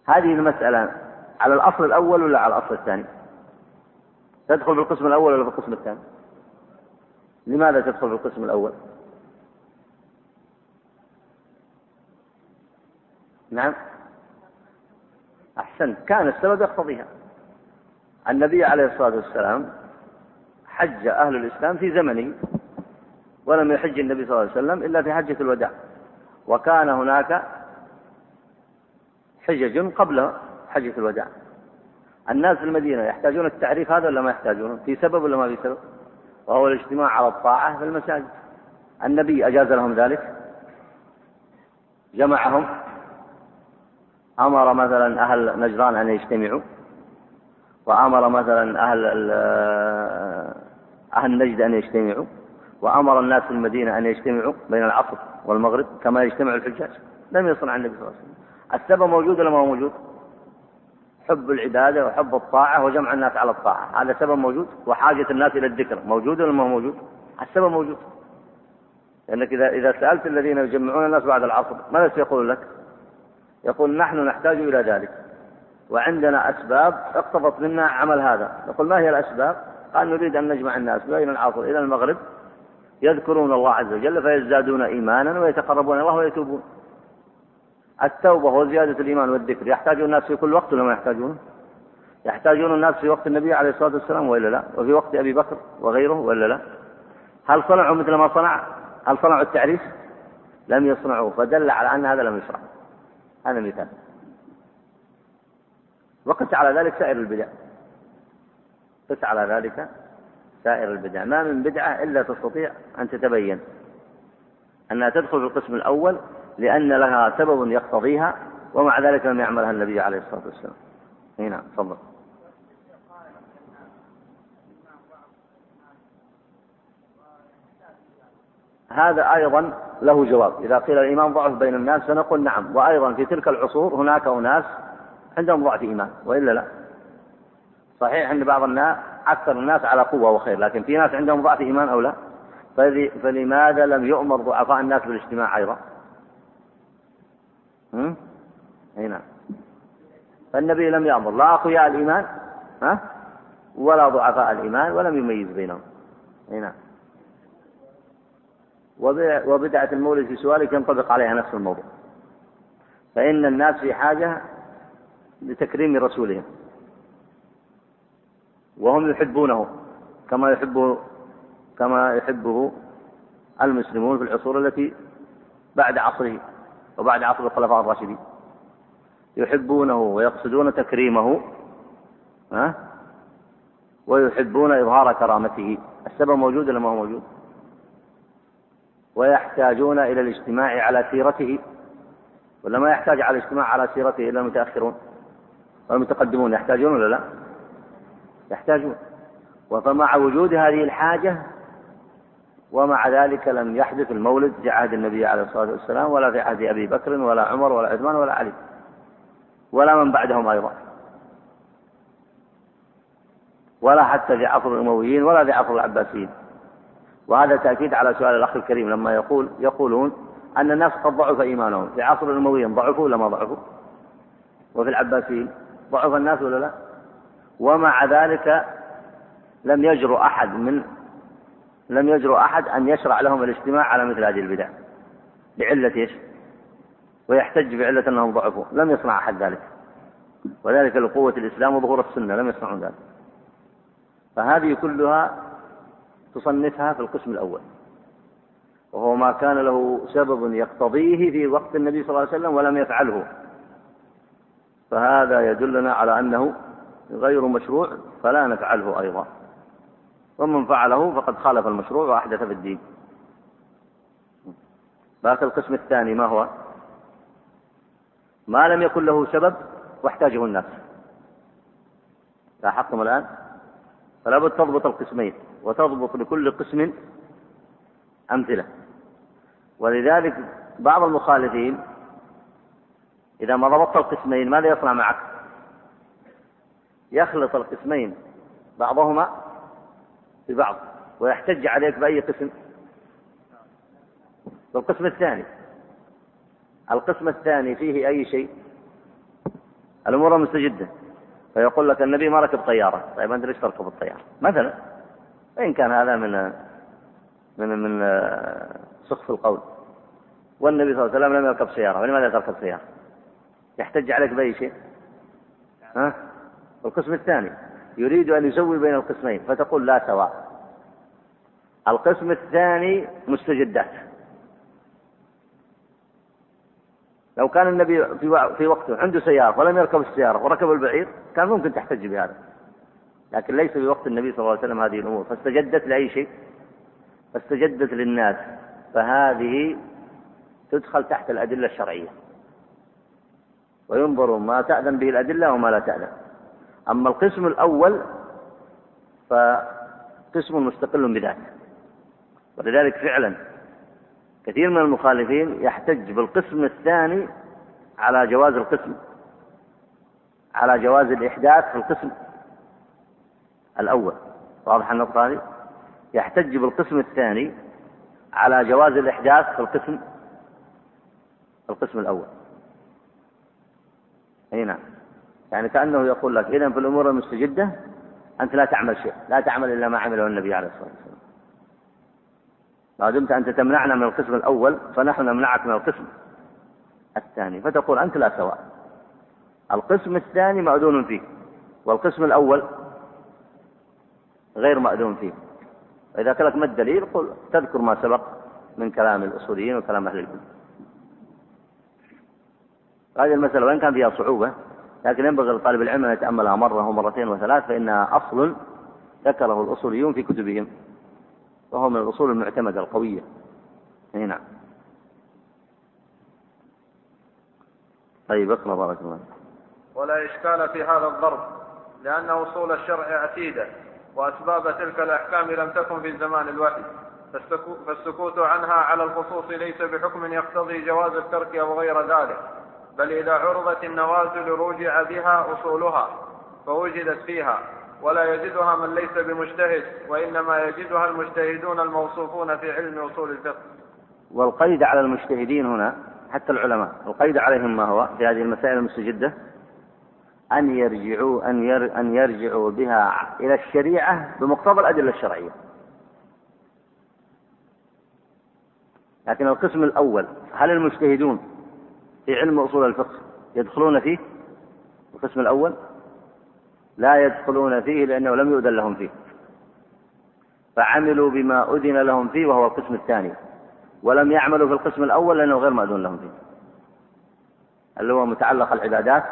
هذه المسألة على الأصل الأول ولا على الأصل الثاني؟ تدخل بالقسم الأول ولا بالقسم الثاني؟ لماذا تدخل بالقسم الأول؟ نعم أحسن، كان السبب يقتضيها. النبي عليه الصلاة والسلام حج أهل الإسلام في زمنه، ولم يحج النبي صلى الله عليه وسلم إلا في حجة الوداع، وكان هناك حجج قبل حجة الوداع. الناس في المدينة يحتاجون التعريف هذا ولا ما يحتاجونه؟ في سبب ولا ما في سبب؟ وهو الاجتماع على الطاعة في المساجد. النبي أجاز لهم ذلك، جمعهم، أمر مثلا أهل نجران أن يجتمعوا، وأمر مثلا أهل نجد أن يجتمعوا، وأمر الناس في المدينة أن يجتمعوا بين العصر والمغرب كما يجتمع الحجاج. لم يصنع النبي صلى الله عليه وسلم. السبب موجود ولا ما هو موجود؟ حب العبادة وحب الطاعة وجمع الناس على الطاعة، هذا سبب موجود. وحاجة الناس إلى الذكر موجود ولا ما هو موجود؟ السبب موجود. لأنك إذا سألت الذين يجمعون الناس بعد العصر ماذا سيقول لك؟ يقول نحن نحتاج إلى ذلك وعندنا أسباب اقتضت منا عمل هذا. نقول ما هي الأسباب؟ قال نريد أن نجمع الناس بين العصر إلى المغرب يذكرون الله عز وجل فيزدادون إيمانا ويتقربون الله ويتوبون. التوبة وزيادة الإيمان والذكر يحتاجون الناس في كل وقت ولا ما يحتاجون؟ يحتاجون الناس في وقت النبي عليه الصلاة والسلام وإلا لا؟ وفي وقت أبي بكر وغيره وإلا لا؟ هل صنعوا مثل ما صنع؟ هل صنعوا التعريف؟ لم يصنعوه، فدل على أن هذا لم يشرع. هذا مثال. وقس على ذلك سائر البدع، قس على ذلك سائر البدع. ما من بدعة إلا تستطيع أن تتبين أنها تدخل في القسم الأول لأن لها سبب يقتضيها، ومع ذلك لم يعملها النبي عليه الصلاة والسلام. هنا تفضل. هذا أيضا له جواب. إذا قيل الإيمان ضعف بين الناس فنقول نعم، وأيضا في تلك العصور هناك أناس عندهم ضعف إيمان وإلا لا؟ صحيح أن بعض الناس أكثر الناس على قوة وخير، لكن في ناس عندهم ضعف إيمان أو لا؟ فلماذا لم يؤمر ضعفاء الناس بالاجتماع أيضا؟ هنا فالنبي لم يأمر لا أقوياء الإيمان ولا ضعفاء الإيمان، ولم يميز بينهم. هنا وبدعة المولد في سؤالك ينطبق عليها نفس الموضوع، فإن الناس في حاجة لتكريم رسولهم، وهم يحبونه كما يحبه المسلمون في العصور التي بعد عصره وبعد عصر الخلفاء الراشدين، يحبونه ويقصدون تكريمه ويحبون إظهار كرامته. السبب موجود ولا ما هو موجود؟ ويحتاجون إلى الاجتماع على سيرته، ولا ما يحتاج على الاجتماع على سيرته إلا المتأخرون والمتقدمون؟ يحتاجون ولا لا؟ يحتاجون. وفمع وجود هذه الحاجة ومع ذلك لم يحدث المولد في عهد النبي عليه الصلاة والسلام، ولا في عهد أبي بكر ولا عمر ولا عثمان ولا علي ولا من بعدهم أيضا، ولا حتى في عصر الأمويين ولا في عصر العباسيين. وهذا تأكيد على سؤال الأخ الكريم لما يقولون أن الناس قد ضعف إيمانهم. في عصر الأمويين ضعفوا ولا ما ضعفوا؟ وفي العباسيين ضعف الناس ولا لا؟ ومع ذلك لم يجرؤ أحد أن يشرع لهم الاجتماع على مثل هذه البدع بعلة إيش؟ ويحتج بعلة أنهم ضعفوا. لم يصنع أحد ذلك، وذلك لقوة الإسلام وظهور السنة لم يصنعوا ذلك. فهذه كلها تصنفها في القسم الأول، وهو ما كان له سبب يقتضيه في وقت النبي صلى الله عليه وسلم ولم يفعله، فهذا يدلنا على أنه غير مشروع فلا نفعله أيضا، ومن فعله فقد خالف المشروع وأحدث في الدين. باقي القسم الثاني ما هو؟ ما لم يكن له سبب واحتاجه الناس. لاحظتم الآن؟ فلا بد تضبط القسمين وتضبط لكل قسم أمثلة. ولذلك بعض المخالفين إذا ما ضبطت القسمين ماذا يصنع معك؟ يخلط القسمين بعضهما في بعض، ويحتج عليك بأي قسم؟ بالقسم الثاني. القسم الثاني فيه أي شيء؟ الأمور مستجدة، فيقول لك النبي ما ركب طيارة. طيب أنت ليش تركب الطيارة مثلا؟ إن كان هذا من سخف القول. والنبي صلى الله عليه وسلم لم يركب سيارة، ولماذا تركب سيارة؟ يحتج عليك بأي شيء؟ ها؟ القسم الثاني يريد أن يسوي بين القسمين، فتقول لا سواء. القسم الثاني مستجدات. لو كان النبي في وقته عنده سيارة ولم يركب السيارة وركب البعير كان ممكن تحتج بهذا، لكن ليس في وقت النبي صلى الله عليه وسلم هذه الأمور، فاستجدت لأي شيء؟ فاستجدت للناس، فهذه تدخل تحت الأدلة الشرعية، وينظر ما تأذن به الأدلة وما لا تأذن. أما القسم الأول فقسم مستقل بذاته، ولذلك فعلا كثير من المخالفين يحتج بالقسم الثاني على جواز القسم، على جواز الإحداث في القسم الأول. واضح النقطة هذه؟ يحتج بالقسم الثاني على جواز الإحداث في القسم الأول. أي نعم، يعني كأنه يقول لك إذن في الأمور المستجدة أنت لا تعمل شيء، لا تعمل إلا ما عمله النبي عليه الصلاة والسلام. ما دمت أنت تمنعنا من القسم الأول فنحن نمنعك من القسم الثاني، فتقول أنت لا سواء. القسم الثاني مأذون فيه، والقسم الأول غير مأذون فيه. وإذا كانت ما الدليل؟ قل تذكر ما سبق من كلام الأصوليين وكلام أهل العلم. هذه المسألة وإن كان فيها صعوبة، لكن ينبغي لطالب العلم أن يتأملها مرة ومرتين وثلاث، فإنها أصل ذكره الأصوليون في كتبهم، وهو من الأصول المعتمدة القوية. هنا طيب اقرأ بارك الله. ولا إشكال في هذا الضرب، لأن أصول الشرع عتيدة، وأسباب تلك الأحكام لم تكن في زمان الوحي، فالسكوت عنها على الخصوص ليس بحكم يقتضي جواز الترك أو غير ذلك، بل إذا عرضت النوازل رجع بها أصولها فوجدت فيها، ولا يجدها من ليس بمجتهد، وإنما يجدها المجتهدون الموصوفون في علم أصول الفقه. والقيد على المجتهدين هنا حتى العلماء، القيد عليهم ما هو في هذه المسائل المستجدة؟ أن يرجعوا بها إلى الشريعة بمقتضى الأدلة الشرعية. لكن القسم الأول هل المجتهدون في علم أصول الفقه يدخلون فيه؟ القسم الأول لا يدخلون فيه، لأنه لم يؤذن لهم فيه، فعملوا بما أذن لهم فيه وهو القسم الثاني، ولم يعملوا في القسم الأول لأنه غير مأذون لهم فيه، اللي هو متعلق العبادات،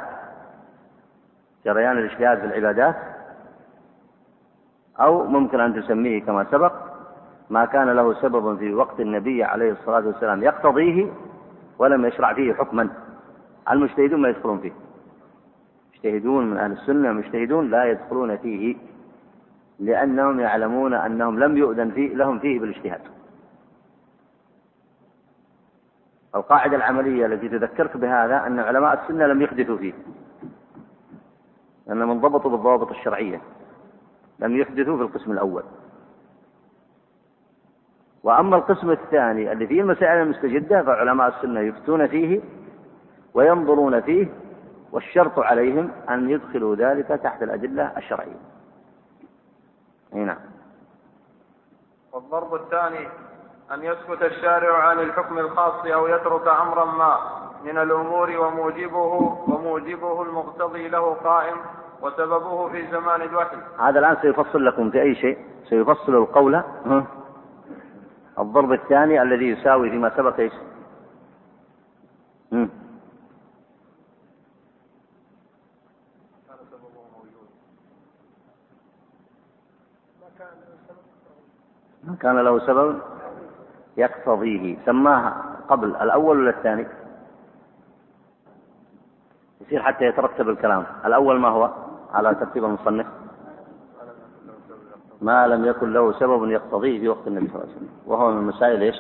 جريان الاجتهاد في العبادات، أو ممكن أن تسميه كما سبق ما كان له سبب في وقت النبي عليه الصلاة والسلام يقتضيه ولم يشرع فيه حكما. المجتهدون ما يدخلون فيه، مجتهدون من أهل السنة مجتهدون لا يدخلون فيه، لأنهم يعلمون أنهم لم يؤذن فيه لهم فيه بالاجتهاد. القاعدة العملية التي تذكرك بهذا أن علماء السنة لم يحدثوا فيه، لأنهم انضبطوا بالضوابط الشرعية، لم يحدثوا في القسم الأول. وأما القسم الثاني الذي فيه المسائل المستجدة فعلماء السنة يفتون فيه وينظرون فيه، والشرط عليهم أن يدخلوا ذلك تحت الأدلة الشرعية. هنا والضرب الثاني أن يسكت الشارع عن الحكم الخاص أو يترك أمرا ما من الأمور وموجبه المقتضي له قائم وسببه في زمان الوحي. هذا الآن سيفصل لكم في أي شيء، سيفصل القول. الضرب الثاني الذي يساوي فيما سبق ايش؟ ما كان له سبب يقتضيه. سماها قبل الأول ولا الثاني؟ يصير حتى يترتب الكلام. الأول ما هو على ترتيب المصنف؟ ما لم يكن له سبب يقتضيه في وقت النبي صلى الله عليه وسلم، وهو من المسائل ايش؟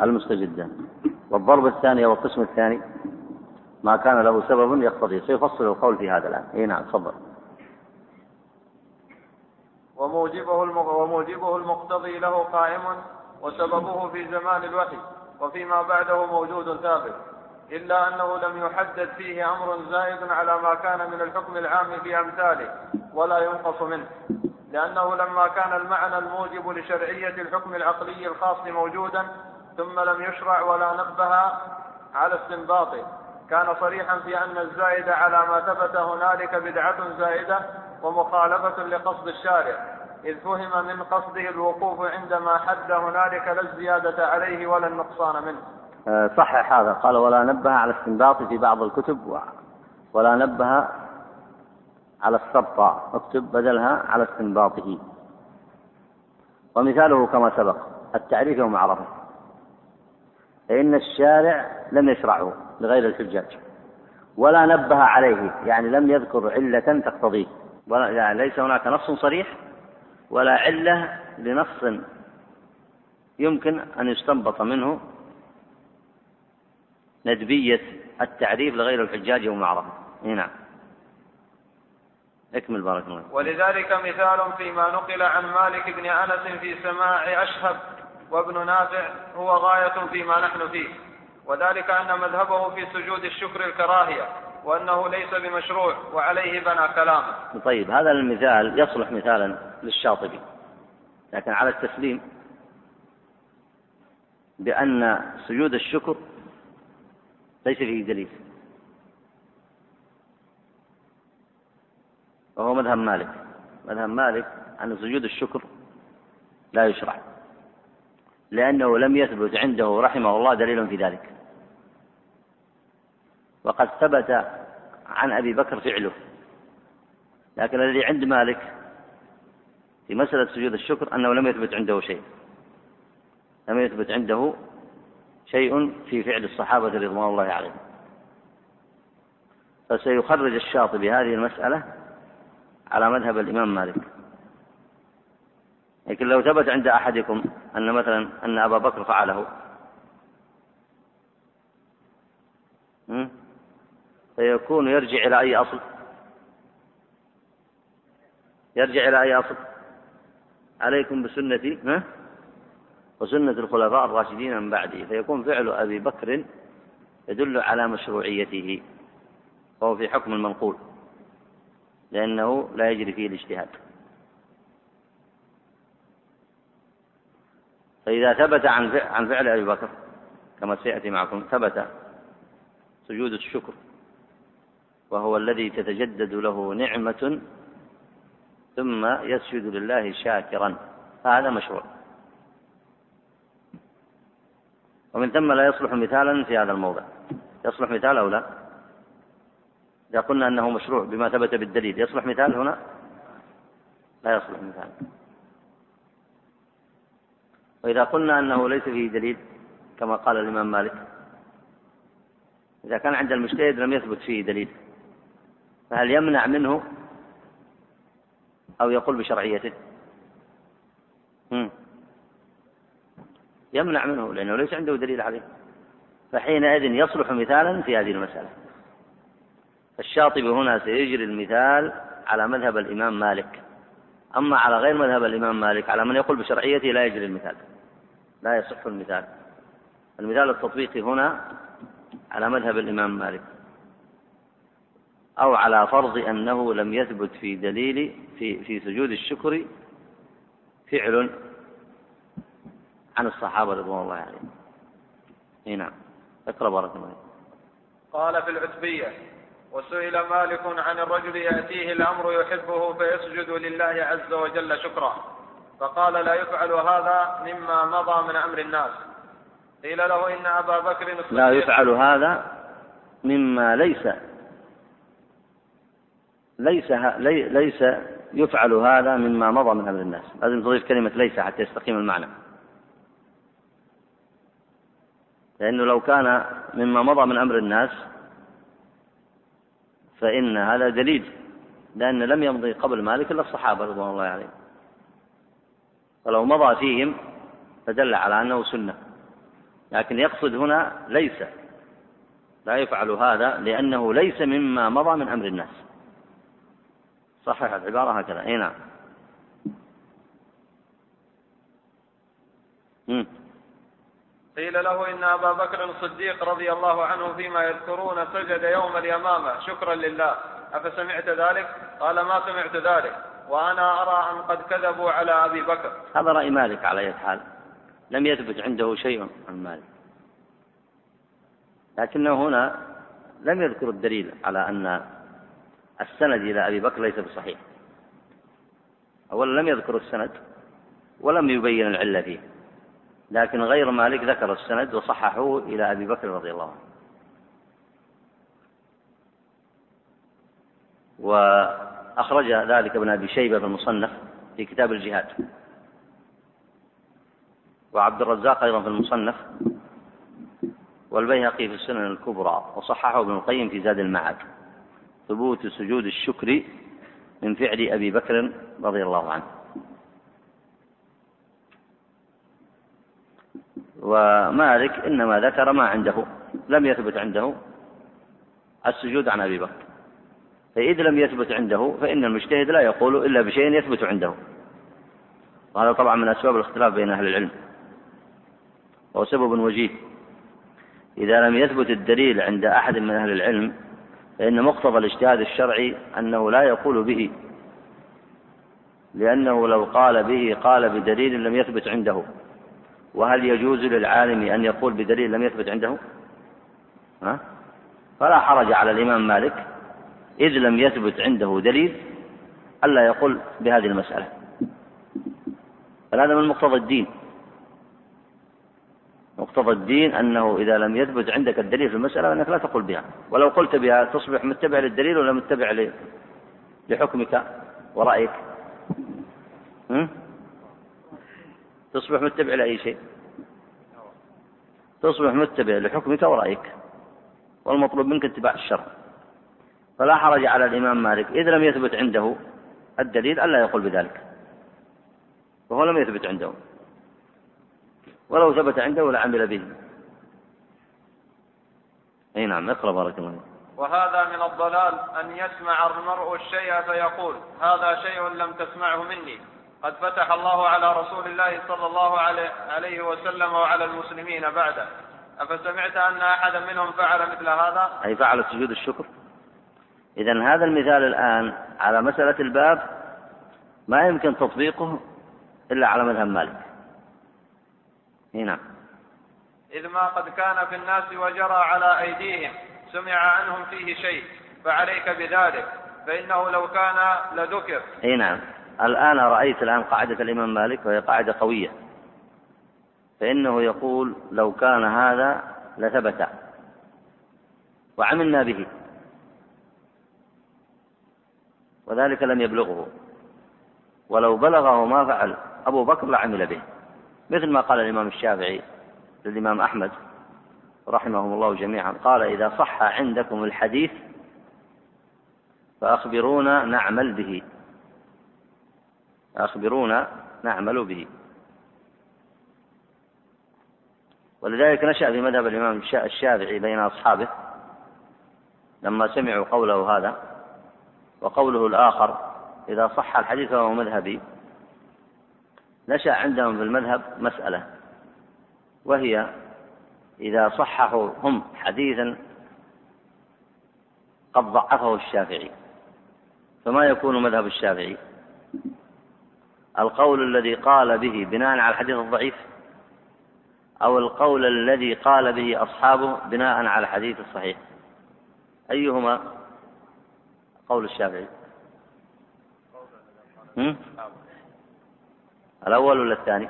المستجدة. والضرب الثاني والقسم الثاني ما كان له سبب يقتضيه، سيفصل القول في هذا الآن. اي نعم تفضل. وموجبه المقتضي له قائم وسببه في زمان الوحي وفيما بعده موجود ثابت، إلا أنه لم يحدد فيه أمر زائد على ما كان من الحكم العام في أمثاله ولا ينقص منه، لأنه لما كان المعنى الموجب لشرعية الحكم العقلي الخاص موجودا ثم لم يشرع ولا نبه على استنباطه كان صريحا في أن الزائد على ما ثبت هنالك بدعة زائدة ومخالفة لقصد الشارع، إذ فهم من قصده الوقوف عندما حد هنالك لا الزيادة عليه ولا النقصان منه. صحيح هذا. قال ولا نبه على استنباط في بعض الكتب، ولا نبه على السبطة، اكتب بدلها على استنباطه. ومثاله كما سبق التعريف ومعرفة، فإن الشارع لم يشرعه لغير الحجاج ولا نبه عليه، يعني لم يذكر علة تقتضيه، يعني ليس هناك نص صريح ولا علة لنص يمكن أن يستنبط منه ندبية التعريف لغير الحجاج ومعرفة. نعم اكمل بارك الله. ولذلك مثال فيما نقل عن مالك بن أنس في سماع أشهب وابن نافع هو غاية فيما نحن فيه، وذلك أن مذهبه في سجود الشكر الكراهية وأنه ليس بمشروع، وعليه بنى كلامه. طيب هذا المثال يصلح مثالا للشاطبي، لكن على التسليم بأن سجود الشكر ليس فيه دليل، وهو مذهب مالك. مذهب مالك أن سجود الشكر لا يشرع، لأنه لم يثبت عنده رحمه الله دليل في ذلك، وقد ثبت عن أبي بكر فعله. لكن الذي عند مالك في مسألة سجود الشكر أنه لم يثبت عنده شيء، لم يثبت عنده شيء في فعل الصحابة رضوان الله عليهم. فسيخرج الشاطبي هذه المسألة على مذهب الإمام مالك. لكن لو ثبت عند أحدكم أن مثلا أن أبا بكر فعله، فيكون يرجع إلى أي أصل؟ يرجع إلى أي أصل؟ عليكم بسنتي وسنة الخلفاء الراشدين من بعدي، فيكون فعل أبي بكر يدل على مشروعيته، فهو في حكم المنقول لأنه لا يجري فيه الاجتهاد. فإذا ثبت عن فعل أبي بكر كما سيأتي معكم ثبت سجود الشكر، وهو الذي تتجدد له نعمة ثم يسجد لله شاكرا، فهذا مشروع، ومن ثم لا يصلح مثالا في هذا الموضع. يصلح مثال أو لا؟ إذا قلنا أنه مشروع بما ثبت بالدليل يصلح مثال هنا؟ لا يصلح مثال. وإذا قلنا أنه ليس فيه دليل كما قال الإمام مالك، إذا كان عند المجتهد لم يثبت فيه دليل، فهل يمنع منه أو يقول بشرعيته؟ يمنع منه لأنه ليس عنده دليل عليه، فحينئذ يصلح مثالا في هذه المسألة. الشاطبي هنا سيجري المثال على مذهب الإمام مالك، أما على غير مذهب الإمام مالك، على من يقول بشرعيته لا يجري المثال، لا يصح المثال. المثال التطبيقي هنا على مذهب الإمام مالك، أو على فرض أنه لم يثبت في دليل في سجود الشكر فعل عن الصحابة رضوان الله عليهم. نعم اقرأ بارك الله. قال في العتبية: وسئل مالك عن الرجل يأتيه الأمر يحبه فيسجد لله عز وجل شكرا، فقال: لا يفعل هذا مما مضى من أمر الناس. قيل له: إن أبا بكر الصديق لا يفعل هذا مما ليس يفعل هذا مما مضى من أمر الناس. لازم تضيف كلمة ليس حتى يستقيم المعنى، لأنه لو كان مما مضى من أمر الناس فإن هذا دليل، لأن لم يمضي قبل مالك إلا الصحابة رضوان الله عليهم، فلو مضى فيهم فدل على أنه سنة. لكن يقصد هنا ليس، لا يفعل هذا لأنه ليس مما مضى من أمر الناس. صحح العبارة هكذا. نعم. قيل له إن أبا بكر الصديق رضي الله عنه فيما يذكرون سجد يوم اليمامة شكرا لله، أفسمعت ذلك؟ قال ما سمعت ذلك، وأنا أرى أن قد كذبوا على أبي بكر. هذا رأي مالك على أي حال، لم يثبت عنده شيء عن مالك، لكنه هنا لم يذكر الدليل على أن السند إلى أبي بكر ليس بصحيح. أولا لم يذكر السند ولم يبين العلة فيه، لكن غير مالك ذكر السند وصححه إلى أبي بكر رضي الله عنه. وأخرج ذلك ابن أبي شيبة بالمصنف في كتاب الجهاد، وعبد الرزاق أيضا في المصنف، والبيهقي في السنن الكبرى، وصححه ابن القيم في زاد المعاد ثبوت سجود الشكر من فعل أبي بكر رضي الله عنه. ومالك إنما ذكر ما عنده، لم يثبت عنده السجود عن أبي بكر، فإذا لم يثبت عنده فإن المجتهد لا يقول إلا بشيء يثبت عنده، وهذا طبعا من أسباب الاختلاف بين أهل العلم، وهو سبب وجيه. إذا لم يثبت الدليل عند أحد من أهل العلم فإن مقتضى الاجتهاد الشرعي أنه لا يقول به، لأنه لو قال به قال بدليل لم يثبت عنده، وهل يجوز للعالم أن يقول بدليل لم يثبت عنده؟ فلا حرج على الإمام مالك إذ لم يثبت عنده دليل ألا يقول بهذه المسألة، فهذا من مقتضى الدين. مقتضى الدين أنه إذا لم يثبت عندك الدليل في المسألة أنك لا تقول بها، ولو قلت بها تصبح متبع للدليل ولا متبع لحكمك ورأيك؟ تصبح متبع لأي شيء؟ تصبح متبع لحكمك ورأيك، والمطلوب منك اتباع الشرع. فلا حرج على الإمام مالك إذا لم يثبت عنده الدليل ألا يقول بذلك، وهو لم يثبت عنده، ولو ثبت عنده لعمل به. أي نعم، اقرأ بارك الله. وهذا من الضلال أن يسمع المرء الشيء فيقول هذا شيء لم تسمعه مني، قد فتح الله على رسول الله صلى الله عليه وسلم وعلى المسلمين بعده، أفسمعت أن أحدا منهم فعل مثل هذا؟ أي فعل سجود الشكر. إذن هذا المثال الآن على مسألة الباب ما يمكن تطبيقه إلا على مذهب مالك. هنا إذ ما قد كان في الناس وجرى على أيديهم سمع عنهم فيه شيء، فعليك بذلك فإنه لو كان لذكر. هنا الآن رأيت الآن قاعدة الإمام مالك، وهي قاعدة قوية، فإنه يقول لو كان هذا لثبت وعملنا به، وذلك لم يبلغه، ولو بلغه ما فعل أبو بكر لعمل به، مثل ما قال الإمام الشافعي للإمام أحمد رحمهم الله جميعا، قال إذا صح عندكم الحديث فأخبرونا نعمل به، أخبرونا نعمل به. ولذلك نشأ في مذهب الإمام الشافعي بين أصحابه لما سمعوا قوله هذا وقوله الآخر إذا صح الحديث فهو مذهبي، نشأ عندهم في المذهب مسألة، وهي إذا صححوا هم حديثا قد ضعفه الشافعي، فما يكون مذهب الشافعي؟ القول الذي قال به بناء على الحديث الضعيف، أو القول الذي قال به أصحابه بناء على الحديث الصحيح؟ أيهما قول الشافعي؟ الأول ولا الثاني؟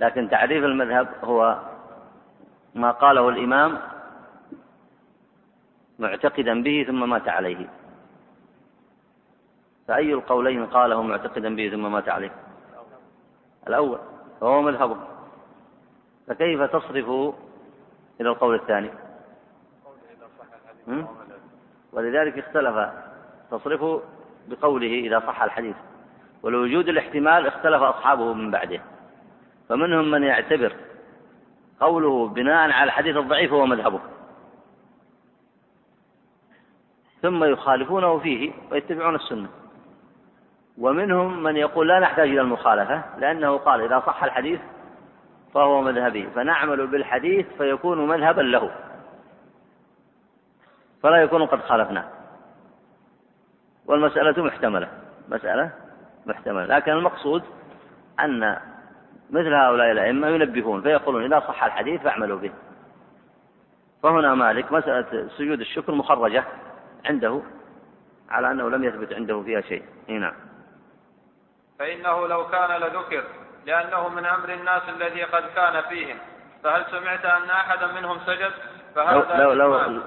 لكن تعريف المذهب هو ما قاله الإمام معتقدا به ثم مات عليه، فأي القولين قاله معتقدا به ثم مات عليه؟ الأول، فهو مذهبه، فكيف تصرفه إلى القول الثاني؟ ولذلك اختلف تصرفه بقوله إذا صح الحديث، ولوجود الاحتمال اختلف أصحابه من بعده، فمنهم من يعتبر قوله بناء على الحديث الضعيف هو مذهبه، ثم يخالفونه فيه ويتبعون السنة، ومنهم من يقول لا نحتاج إلى المخالفة، لأنه قال إذا صح الحديث فهو مذهبي، فنعمل بالحديث فيكون مذهبا له، فلا يكون قد خالفناه. والمسألة محتملة، مسألة محتملة، لكن المقصود أن مثل هؤلاء الأئمة ينبهون فيقولون إذا صح الحديث فاعملوا به. فهنا مالك مسألة سجود الشكر مخرجة عنده على أنه لم يثبت عنده فيها شيء. نعم. فإنه لو كان لذكر، لأنه من أمر الناس الذي قد كان فيهم، فهل سمعت أن أحدا منهم سجد؟ فهذا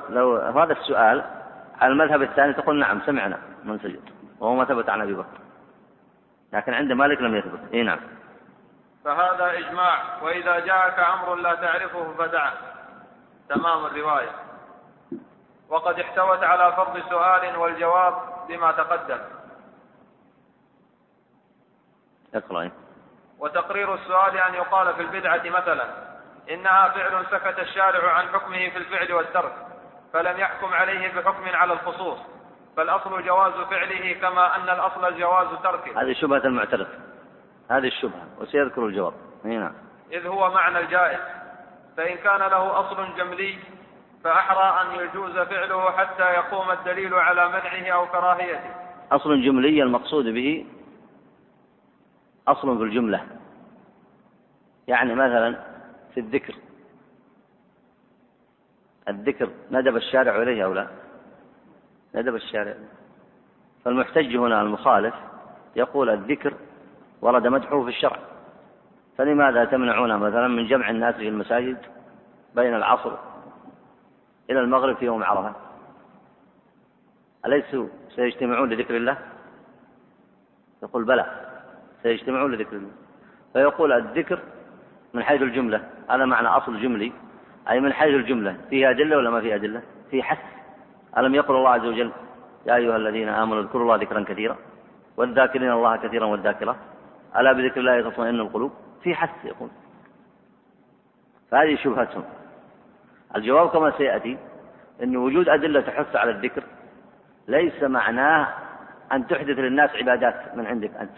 لو هذا السؤال على المذهب الثاني تقول نعم سمعنا من سجد، وهو ما ثبت عن أبي بكر، لكن عند مالك لم يثبت. نعم. فهذا إجماع، وإذا جاءك أمر لا تعرفه فدعه. تمام الرواية. وقد احتوت على فرض سؤال والجواب بما تقدم. اقرأ. وتقرير السؤال أن يقال في البدعة مثلا إنها فعل سكت الشارع عن حكمه في الفعل والترك، فلم يحكم عليه بحكم على الخصوص، فالأصل جواز فعله كما أن الأصل جواز تركه. هذه شبهة المعترف، هذه الشبهة، وسيذكر الجواب هنا. إذ هو معنى الجائز، فإن كان له أصل جملي فأحرى أن يجوز فعله حتى يقوم الدليل على منعه أو كراهيته. أصل جملي المقصود به أصل في الجملة، يعني مثلا في الذكر، الذكر ندب الشارع إليه أو لا؟ ندب الشارع. فالمحتج هنا المخالف يقول الذكر ورد مدحه في الشرع، فلماذا تمنعون مثلا من جمع الناس في المساجد بين العصر إلى المغرب في يوم عرفة؟ أليسوا سيجتمعون لذكر الله؟ يقول بلى سيجتمعون لذكر الله. فيقول الذكر من حيث الجملة، هذا معنى أصل جملي، أي من حيث الجملة فيها أدلة ولا ما فيها أدلة؟ فيه حث. ألم يقل الله عز وجل يا أيها الذين آمنوا اذكروا الله ذكرا كثيرا والذاكرين الله كثيرا والذاكرة ألا بذكر الله تطمئن القلوب؟ في حث يقول. فهذه شبهتهم. الجواب كما سيأتي أن وجود أدلة تحث على الذكر ليس معناه أن تحدث للناس عبادات من عندك أنت.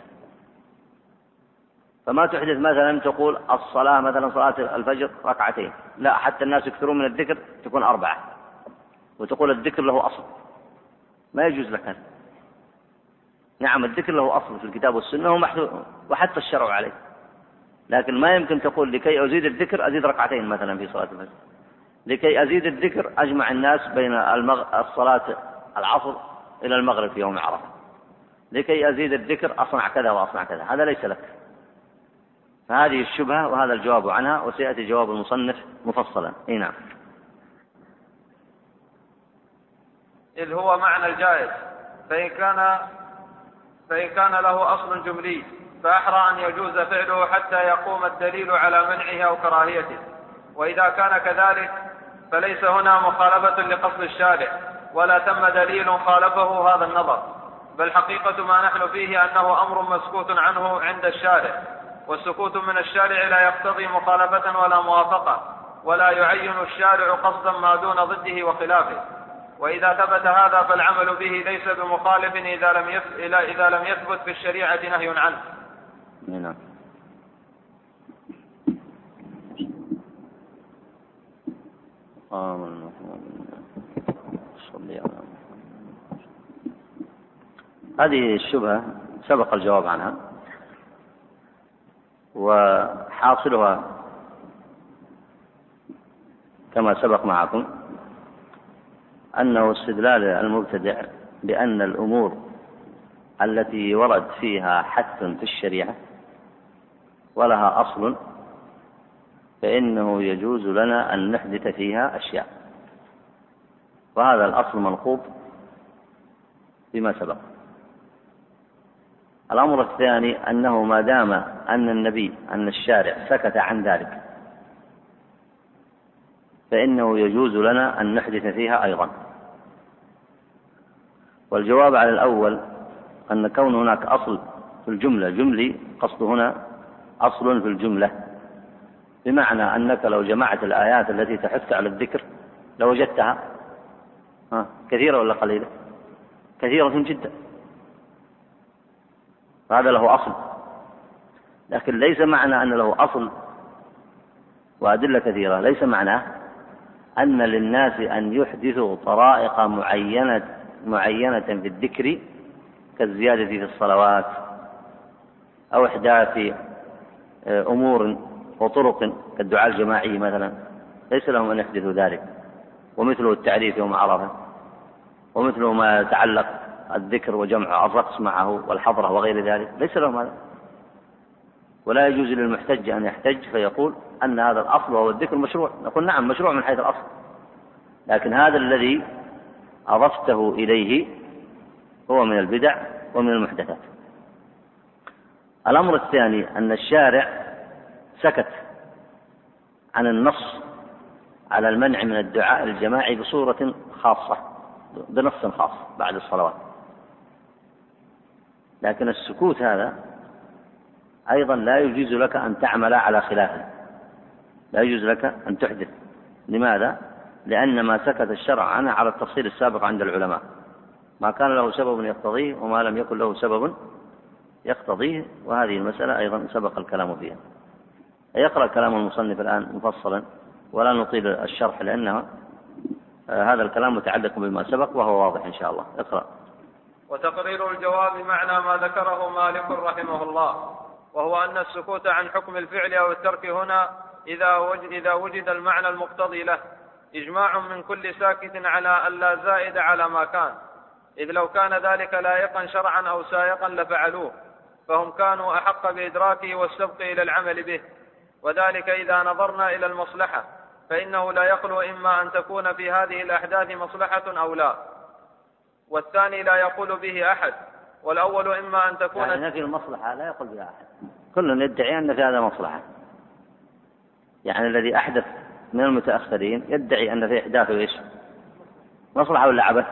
فما تحدث مثلا تقول الصلاة مثلا صلاة الفجر ركعتين، لا، حتى الناس يكثرون من الذكر تكون 4، وتقول الذكر له أصل. ما يجوز لك هذا. نعم الذكر له أصل في الكتاب والسنة وحتى الشرع عليه، لكن ما يمكن تقول لكي أزيد الذكر أزيد ركعتين مثلا في صلاة الفجر، لكي أزيد الذكر أجمع الناس بين الصلاة العصر إلى المغرب في يوم عرفة، لكي أزيد الذكر أصنع كذا وأصنع كذا. هذا ليس لك. فهذه الشبهة وهذا الجواب عنها، وسيأتي جواب المصنف مفصلا. نعم. إذ هو معنى الجائز، فإن كان له أصل جملي فأحرى أن يجوز فعله حتى يقوم الدليل على منعه أو كراهيته، وإذا كان كذلك فليس هنا مخالفة لقصد الشارع ولا تم دليل خالفه هذا النظر، بل حقيقة ما نحن فيه أنه أمر مسكوت عنه عند الشارع، والسكوت من الشارع لا يقتضي مخالفة ولا موافقة، ولا يعين الشارع قصدا ما دون ضده وخلافه، وإذا ثبت هذا فالعمل به ليس بمخالف إذا لم يثبت في الشريعة نهي عنه. نعم. هذه الشبهة سبق الجواب عنها، وحاصلها كما سبق معكم أنه استدلال المبتدع بأن الأمور التي ورد فيها حث في الشريعة ولها أصل فإنه يجوز لنا أن نحدث فيها أشياء، وهذا الأصل منقوب بما سبق. الأمر الثاني أنه ما دام أن الشارع سكت عن ذلك فإنه يجوز لنا أن نحدث فيها أيضا. والجواب على الأول أن كون هناك أصل في الجملة جملي، قصد هنا أصل في الجملة، بمعنى أنك لو جمعت الآيات التي تحث على الذكر لوجدتها كثيرة ولا قليلة؟ كثيرة جدا. وهذا له أصل، لكن ليس معنى أن له أصل وأدلة كثيرة ليس معناه أن للناس أن يحدثوا طرائق معينة في الذكر كالزيادة في الصلوات أو إحداث أمور وطرق كالدعاء الجماعي مثلا، ليس لهم أن يحدثوا ذلك، ومثله التعريف يوم عرفة، ومثله ما يتعلق الذكر وجمع الرقص معه والحضرة وغير ذلك، ليس لهم هذا. ولا يجوز للمحتج أن يحتج فيقول أن هذا الأصل وهو الذكر مشروع. نقول نعم مشروع من حيث الأصل، لكن هذا الذي أضفته إليه هو من البدع ومن المحدثات. الأمر الثاني أن الشارع سكت عن النص على المنع من الدعاء الجماعي بصورة خاصة، بنص خاص بعد الصلوات، لكن السكوت هذا أيضا لا يجوز لك أن تعمل على خلافه، لا يجوز لك أن تحدث. لماذا؟ لأن ما سكت الشرع عنه على التفصيل السابق عند العلماء، ما كان له سبب يقتضيه وما لم يكن له سبب يقتضيه، وهذه المسألة أيضا سبق الكلام فيها. يقرأ كلام المصنف الآن مفصلا ولا نطيل الشرح لأنه هذا الكلام متعلق بما سبق وهو واضح إن شاء الله. اقرأ. وتقرير الجواب معنى ما ذكره مالك رحمه الله، وهو أن السكوت عن حكم الفعل أو الترك هنا إذا وجد المعنى المقتضي له إجماع من كل ساكت على أن لا زائد على ما كان، إذ لو كان ذلك لائقا شرعا أو سائقا لفعلوه، فهم كانوا أحق بإدراكه والسبق إلى العمل به. وذلك إذا نظرنا إلى المصلحة فإنه لا يخلو إما أن تكون في هذه الأحداث مصلحة أو لا، والثاني لا يقول به أحد، والأول إما أن تكون يعني نفي المصلحة لا يقول بها أحد، كل يدعي أن في هذا مصلحة، يعني الذي أحدث من المتأخرين يدعي أن في إحداثه إيش مصلحة ولا عبث،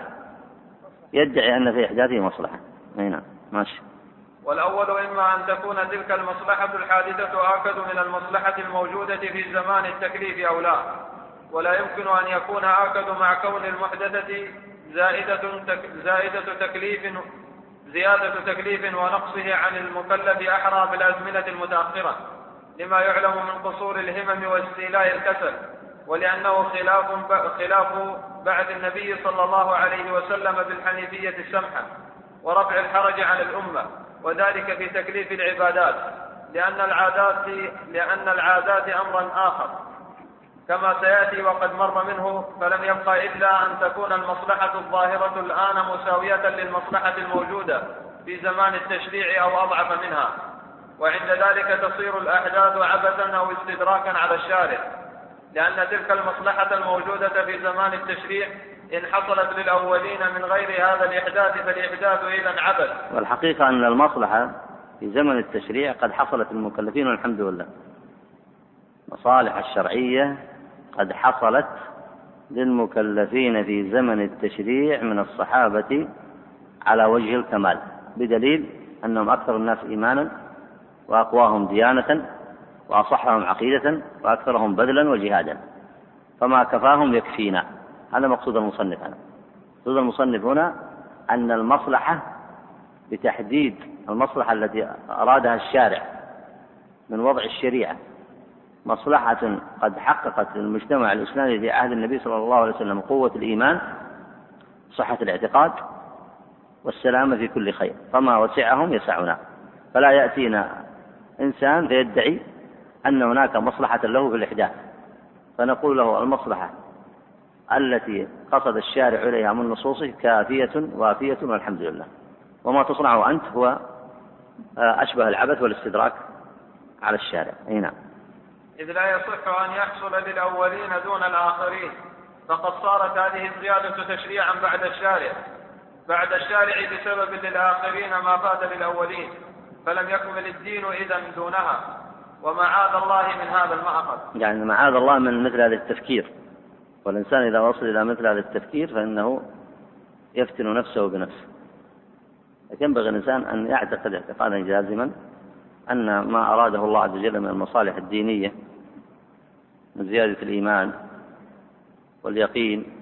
يدعي أن في إحداثه مصلحة. نعم ماشي. والأول إما أن تكون تلك المصلحة الحادثة آكد من المصلحة الموجودة في زمان التكليف أو لا، ولا يمكن أن يكون آكد مع كون المحدثة زيادة تكليف ونقصه عن المكلف أحرى بالأزمنة المتأخرة لما يعلم من قصور الهمم واستيلاء الكسل، ولأنه خلاف بعد النبي صلى الله عليه وسلم بالحنيفية السمحة ورفع الحرج عن الأمة، وذلك في تكليف العبادات لأن العادات أمرا آخر كما سيأتي وقد مر منه، فلم يبقى إلا أن تكون المصلحة الظاهرة الآن مساوية للمصلحة الموجودة في زمان التشريع أو أضعف منها، وعند ذلك تصير الأحداث عبثا أو استدراكا على الشارع، لأن تلك المصلحة الموجودة في زمان التشريع إن حصلت للأولين من غير هذا الإحداث فالإحداث إذن عبث. والحقيقة أن المصلحة في زمن التشريع قد حصلت للمكلفين والحمد لله، المصالح الشرعية قد حصلت للمكلفين في زمن التشريع من الصحابة على وجه الكمال، بدليل أنهم أكثر الناس إيمانا وأقواهم ديانة وأصحهم عقيدة وأكثرهم بذلا وجهادا، فما كفاهم يكفينا. هذا مقصود المصنف هنا. مقصود المصنف هنا أن المصلحة بتحديد المصلحة التي أرادها الشارع من وضع الشريعة مصلحة قد حققت للمجتمع الإسلامي في عهد النبي صلى الله عليه وسلم قوة الإيمان، صحة الاعتقاد، والسلامة في كل خير، فما وسعهم يسعنا. فلا يأتينا إنسان فيدعي أن هناك مصلحة له في الإحداث فنقول له المصلحة التي قصد الشارع إليها من نصوصه كافية وافية والحمد لله، وما تصنعه أنت هو أشبه العبث والاستدراك على الشارع. نعم. إذ لا يصح أن يحصل للأولين دون الآخرين، فقد صارت هذه الزيادة تشريعا بعد الشارع بسبب للآخرين ما فات للأولين، فلم يكمل الدين إذن دونها، ومعاذ الله من هذا المأخذ. يعني معاذ الله من مثل هذا التفكير، والإنسان إذا وصل إلى مثل هذا التفكير فإنه يفتن نفسه بنفسه. ينبغي الإنسان أن يعتقد اعتقادا جازما أن ما أراده الله عز وجل من المصالح الدينية من زيادة الإيمان واليقين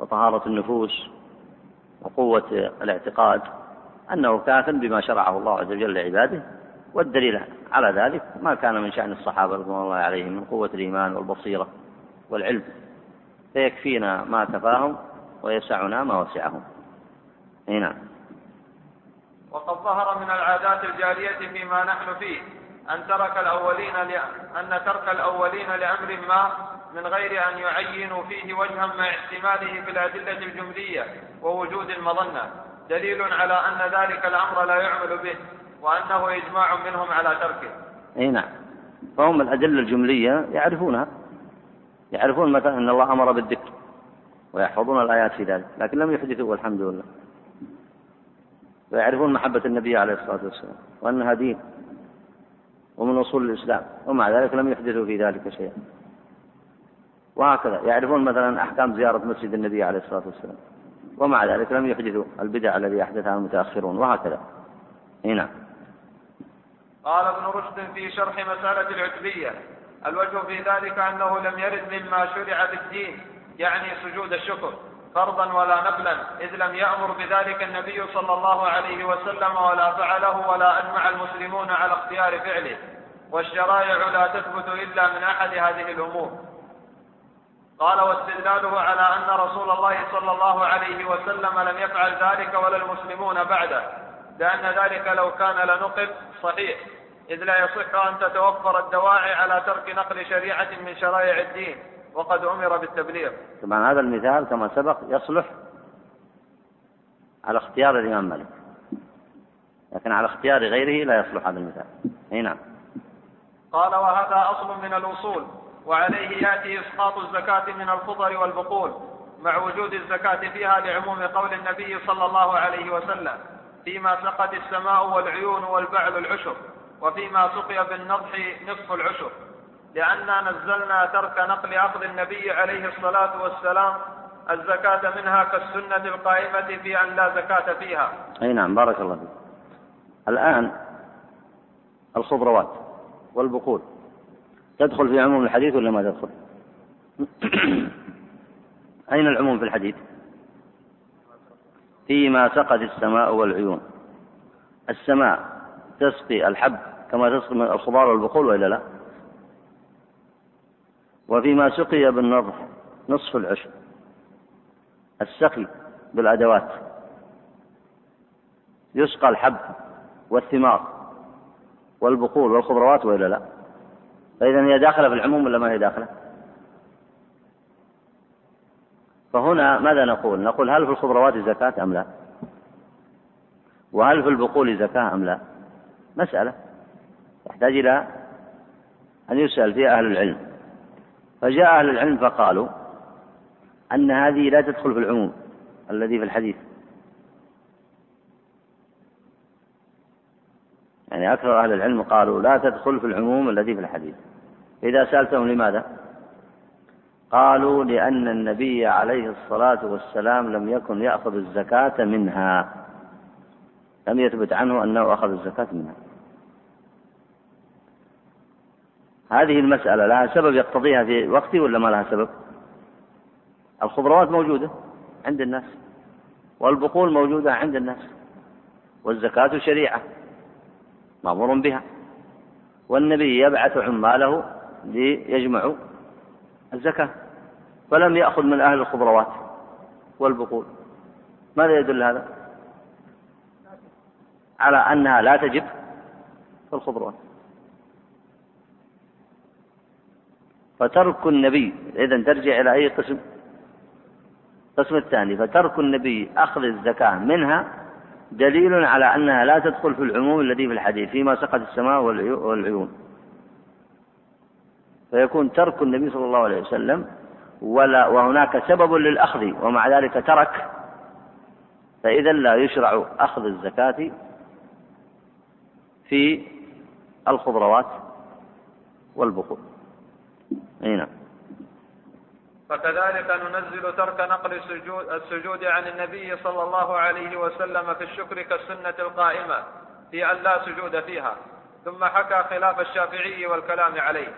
وطهارة النفوس وقوة الاعتقاد أنه كاف بما شرعه الله عز وجل لعباده. والدليل على ذلك ما كان من شأن الصحابة رضوان الله عليهم من قوة الإيمان والبصيرة والعلم، فيكفينا ما كفاهم ويسعنا ما وسعهم. هنا وقد ظهر من العادات الجارية فيما نحن فيه أن ترك الأولين لأمر ما من غير أن يعينوا فيه وجها مع احتماله في الأدلة الجملية ووجود المظنة دليل على أن ذلك الأمر لا يعمل به وأنه إجماع منهم على تركه. نعم، فهم الأدلة الجملية يعرفونها، يعرفون مثلا أن الله أمر بالذكر ويحفظون الآيات في ذلك، لكن لم يحدثوا والحمد لله، ويعرفون محبة النبي عليه الصلاة والسلام وأنها دين ومن أصول الإسلام، ومع ذلك لم يحدثوا في ذلك شيئا. وهكذا يعرفون مثلا أحكام زيارة مسجد النبي عليه الصلاة والسلام، ومع ذلك لم يحدثوا البدع الذي أحدثها المتأخرون، وهكذا. هنا قال ابن رشد في شرح مسألة العتبية: الوجه في ذلك أنه لم يرد مما شرع في الدين يعني سجود الشكر فرضا ولا نفلا، إذ لم يأمر بذلك النبي صلى الله عليه وسلم ولا فعله ولا أجمع المسلمون على اختيار فعله، والشرائع لا تثبت إلا من أحد هذه الأمور. قال: واستدلاله على أن رسول الله صلى الله عليه وسلم لم يفعل ذلك ولا المسلمون بعده، لأن ذلك لو كان لنقل صحيح، إذ لا يصح أن تتوفر الدواعي على ترك نقل شريعة من شرائع الدين وقد أمر بالتبليغ. طبعا هذا المثال كما سبق يصلح على اختيار الإمام مالك، لكن على اختيار غيره لا يصلح هذا المثال. هنا قال: وهذا أصل من الأصول، وعليه يأتي إسقاط الزكاة من الخضر والبقول مع وجود الزكاة فيها لعموم قول النبي صلى الله عليه وسلم: فيما سقت السماء والعيون والبعل العشر، وفيما سقي بالنضح نصف العشر، لأننا نزلنا ترك نقل أخذ النبي عليه الصلاة والسلام الزكاة منها كالسنة القائمة في أن لا زكاة فيها. أي نعم، بارك الله فيك. الآن الخضروات والبقول تدخل في عموم الحديث ولا ما تدخل؟ أين العموم في الحديث؟ فيما سقت السماء والعيون، السماء تسقي الحب كما تسقي من الخضار والبقول وإلا لا؟ وفيما سقي بالنضح نصف العشر، السقي بالأدوات، يسقى الحب والثمار والبقول والخضروات وإلا لا؟ فإذا هي داخلة في العموم ولا ما هي داخلة؟ فهنا ماذا نقول؟ نقول: هل في الخضروات زكاة أم لا؟ وهل في البقول زكاة أم لا؟ مسألة تحتاج إلى أن يسأل فيها أهل العلم. فجاء أهل العلم فقالوا أن هذه لا تدخل في العموم الذي في الحديث، يعني أكثر أهل العلم قالوا لا تدخل في العموم الذي في الحديث. إذا سألتهم لماذا؟ قالوا: لأن النبي عليه الصلاة والسلام لم يكن يأخذ الزكاة منها، لم يثبت عنه أنه أخذ الزكاة منها. هذه المسألة لها سبب يقتضيها في وقتي ولا ما لها سبب؟ الخضروات موجودة عند الناس والبقول موجودة عند الناس، والزكاة شريعة مأمور بها، والنبي يبعث عماله ليجمعوا الزكاة، فلم يأخذ من أهل الخضروات والبقول. ماذا يدل هذا؟ على أنها لا تجب في الخضروات. فترك النبي، إذن ترجع إلى أي قسم؟ القسم الثاني. فترك النبي أخذ الزكاة منها دليل على أنها لا تدخل في العموم الذي في الحديث فيما سقت السماء والعيون، فيكون ترك النبي صلى الله عليه وسلم وهناك سبب للأخذ ومع ذلك ترك، فإذا لا يشرع أخذ الزكاة في الخضروات والبقول. هنا فكذلك ننزل ترك نقل السجود عن النبي صلى الله عليه وسلم في الشكر كالسنة القائمة في أن لا سجود فيها. ثم حكى خلاف الشافعي والكلام عليه،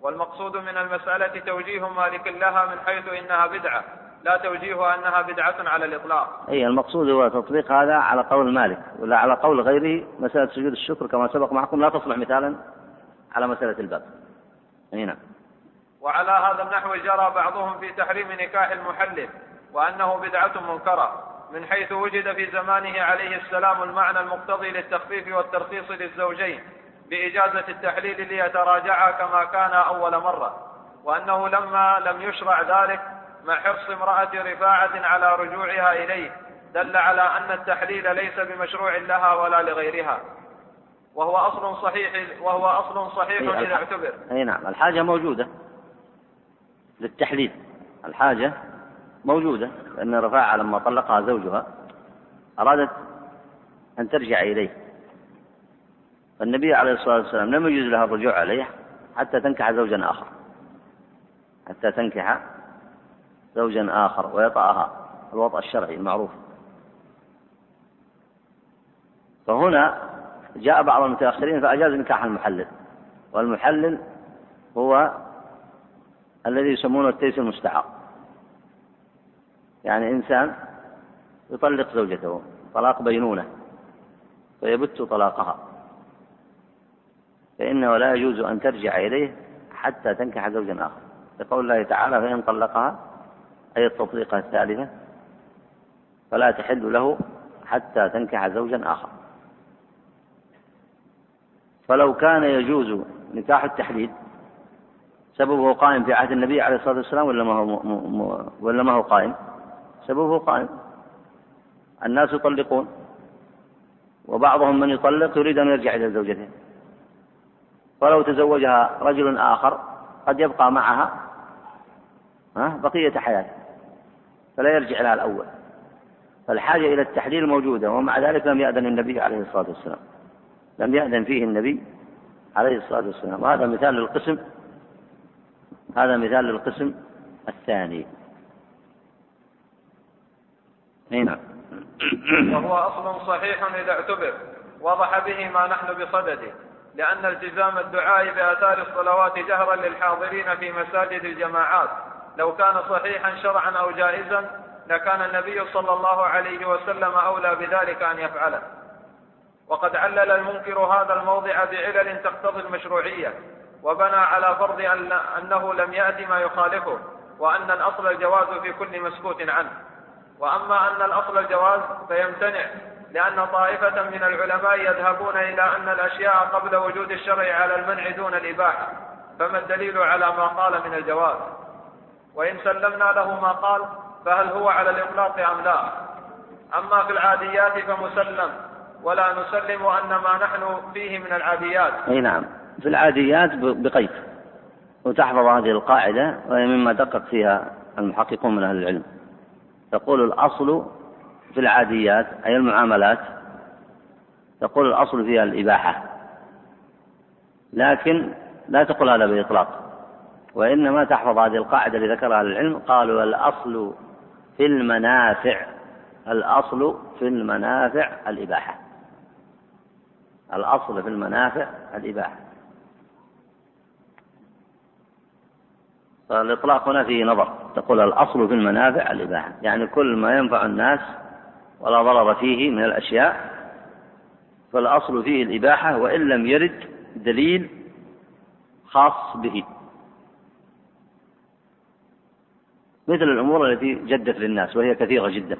والمقصود من المسألة توجيه مالك لها من حيث إنها بدعة لا توجيهها أنها بدعة على الإطلاق. أي المقصود هو تطبيق هذا على قول مالك ولا على قول غيره. مسألة سجود الشكر كما سبق معكم لا تصلح مثالا على مسألة الباب. هنا وعلى هذا النحو جرى بعضهم في تحريم نكاح المحلل وأنه بدعة منكرة من حيث وجد في زمانه عليه السلام المعنى المقتضي للتخفيف والترخيص للزوجين بإجازة التحليل ليتراجعا كما كان أول مرة، وأنه لما لم يشرع ذلك مع حرص امرأة رفاعة على رجوعها إليه دل على أن التحليل ليس بمشروع لها ولا لغيرها، وهو أصل صحيح إذا اعتبر. أي نعم، الحاجة موجودة للتحليل، الحاجة موجودة، لأن رفاعة لما طلقها زوجها أرادت أن ترجع إليه، فالنبي عليه الصلاة والسلام لم يجوز لها الرجوع عليه حتى تنكح زوجا آخر ويطأها الوطأ الشرعي المعروف. فهنا جاء بعض المتأخرين فأجاز نكاح المحلل، والمحلل هو الذي يسمونه التيس المستحق، يعني إنسان يطلق زوجته طلاق بينونة فيبت طلاقها، فإنه لا يجوز أن ترجع إليه حتى تنكح زوجا آخر، لقول الله تعالى فإن طلقها، أي التطليقة الثالثة، فلا تحل له حتى تنكح زوجا آخر. فلو كان يجوز نكاح التحليل سببه قائم في عهد النبي عليه الصلاة والسلام ولا ما هو قائم؟ سببه قائم، الناس يطلقون، وبعضهم من يطلق يريد أن يرجع إلى زوجته، فلو تزوجها رجل آخر قد يبقى معها بقية حياته فلا يرجع لها الأول، فالحاجة إلى التحليل موجودة، ومع ذلك لم يأذن النبي عليه الصلاة والسلام، لم يأذن فيه النبي عليه الصلاة والسلام. وهذا مثال للقسم، هذا مثال للقسم الثاني. هنا وهو أصل صحيح إذا اعتبر، وضح به ما نحن بصدده، لأن التزام الدعاء بآثار الصلوات جهرا للحاضرين في مساجد الجماعات لو كان صحيحا شرعا أو جائزا لكان النبي صلى الله عليه وسلم أولى بذلك أن يفعله. وقد علل المنكر هذا الموضع بعلل تقتضي المشروعية، وبنى على فرض أنه لم يأتي ما يخالفه، وأن الأصل الجواز في كل مسكوت عنه. وأما أن الأصل الجواز فيمتنع، لأن طائفة من العلماء يذهبون إلى أن الأشياء قبل وجود الشرع على المنع دون الإباحة، فما الدليل على ما قال من الجواز؟ وإن سلمنا له ما قال فهل هو على الإطلاق أم لا؟ أما في العاديات فمسلم، ولا نسلم أن ما نحن فيه من العاديات. أي نعم، في العاديات بقيد، وتحفظ هذه القاعدة وهي مما دقق فيها المحققون من أهل العلم. تقول الأصل في العاديات أي المعاملات، تقول الأصل فيها الإباحة، لكن لا تقول هذا بإطلاق، وإنما تحفظ هذه القاعدة اللي ذكرها العلم. قالوا الأصل في المنافع، الأصل في المنافع الإباحة، الأصل في المنافع الإباحة. فالإطلاق هنا فيه نظر، تقول الأصل في المنافع الإباحة، يعني كل ما ينفع الناس ولا ضرر فيه من الأشياء فالأصل فيه الإباحة وإن لم يرد دليل خاص به، مثل الأمور التي جدت للناس وهي كثيرة جدا،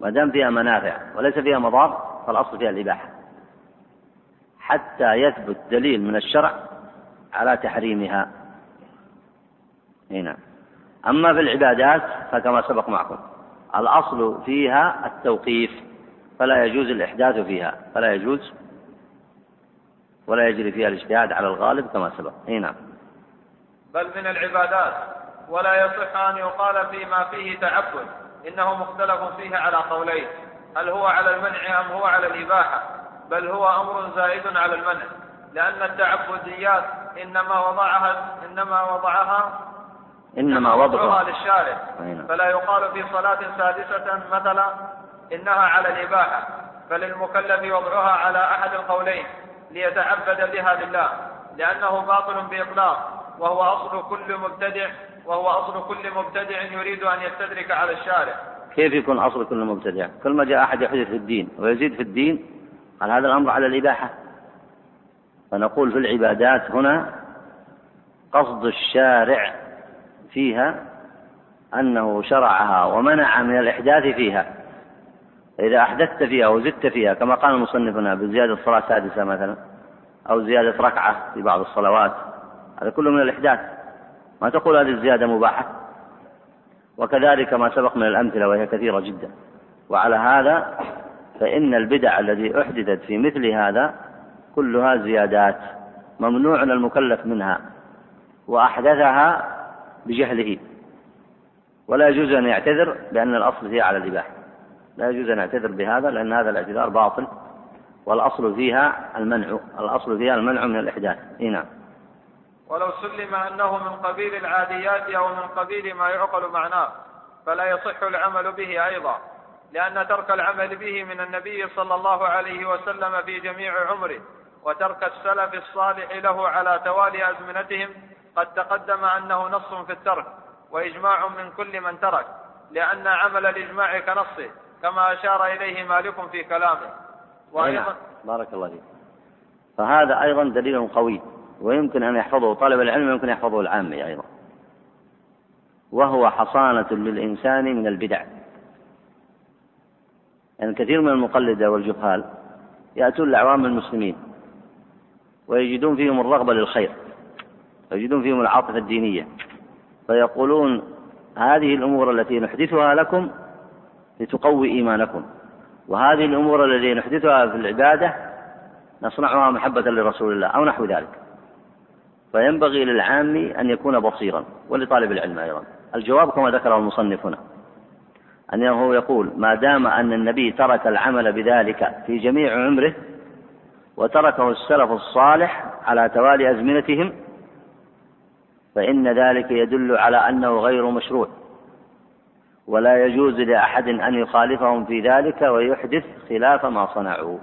ما دام فيها منافع وليس فيها مضار فالأصل فيها الإباحة حتى يثبت دليل من الشرع على تحريمها. هنا أما في العبادات فكما سبق معكم الأصل فيها التوقيف، فلا يجوز الإحداث فيها، فلا يجوز ولا يجري فيها الاجتهاد على الغالب كما سبق. هنا بل من العبادات ولا يصح أن يقال فيما فيه تعبد، إنه مختلف فيه على قولين، هل هو على المنع أم هو على الإباحة، بل هو أمر زائد على المنع، لأن التعبديات إنما وضعها للشارع، فلا يقال في صلاة سادسة مثلا إنها على الإباحة، فللمكلف وضعها على أحد القولين ليتعبد بها لله، لأنه باطل بإطلاق، وهو أصل كل مبتدع وهو أصل كل مبتدع يريد أن يستدرك على الشارع. كيف يكون أصل كل مبتدع؟ كل ما جاء أحد يحدث في الدين ويزيد في الدين، قال هذا الأمر على الإباحة. فنقول في العبادات هنا قصد الشارع فيها أنه شرعها ومنع من الإحداث فيها. إذا أحدثت فيها وزدت فيها كما قال المصنف هنا بزيادة صلاة سادسة مثلا أو زيادة ركعة في بعض الصلوات، هذا كله من الإحداث. ما تقول هذه الزيادة مباحة. وكذلك ما سبق من الأمثلة وهي كثيرة جدا. وعلى هذا فإن البدع التي أحدثت في مثل هذا كلها زيادات ممنوع المكلف منها وأحدثها بجهله، ولا يجوز أن يعتذر بأن الأصل هي على الإباحة. لا يجوز أن يعتذر بهذا لأن هذا الاعتذار باطل، والأصل فيها المنع، الأصل فيها المنع من الإحداث. نعم. ولو سلم أنه من قبيل العاديات أو من قبيل ما يعقل معناه فلا يصح العمل به أيضا، لأن ترك العمل به من النبي صلى الله عليه وسلم في جميع عمره، وترك السلف الصالح له على توالي أزمنتهم قد تقدم أنه نص في الترك وإجماع من كل من ترك، لأن عمل الإجماع كنصه كما أشار إليه مالك في كلامه. وأيضا بارك الله فيك، فهذا أيضا دليل قوي ويمكن أن يحفظه طالب العلم، ويمكن أن يحفظه العامي أيضا، وهو حصانة للإنسان من البدع. يعني كثير من المقلدة والجهال يأتون لعوام المسلمين ويجدون فيهم الرغبة للخير ويجدون فيهم العاطفة الدينية، فيقولون هذه الأمور التي نحدثها لكم لتقوي إيمانكم، وهذه الأمور التي نحدثها في العبادة نصنعها محبة لرسول الله أو نحو ذلك. فينبغي للعامي أن يكون بصيرا، ولطالب العلم أيضا. الجواب كما ذكره المصنف هنا أنه يقول ما دام أن النبي ترك العمل بذلك في جميع عمره وتركه السلف الصالح على توالي أزمنتهم فإن ذلك يدل على أنه غير مشروع، ولا يجوز لأحد أن يخالفهم في ذلك ويحدث خلاف ما صنعوا.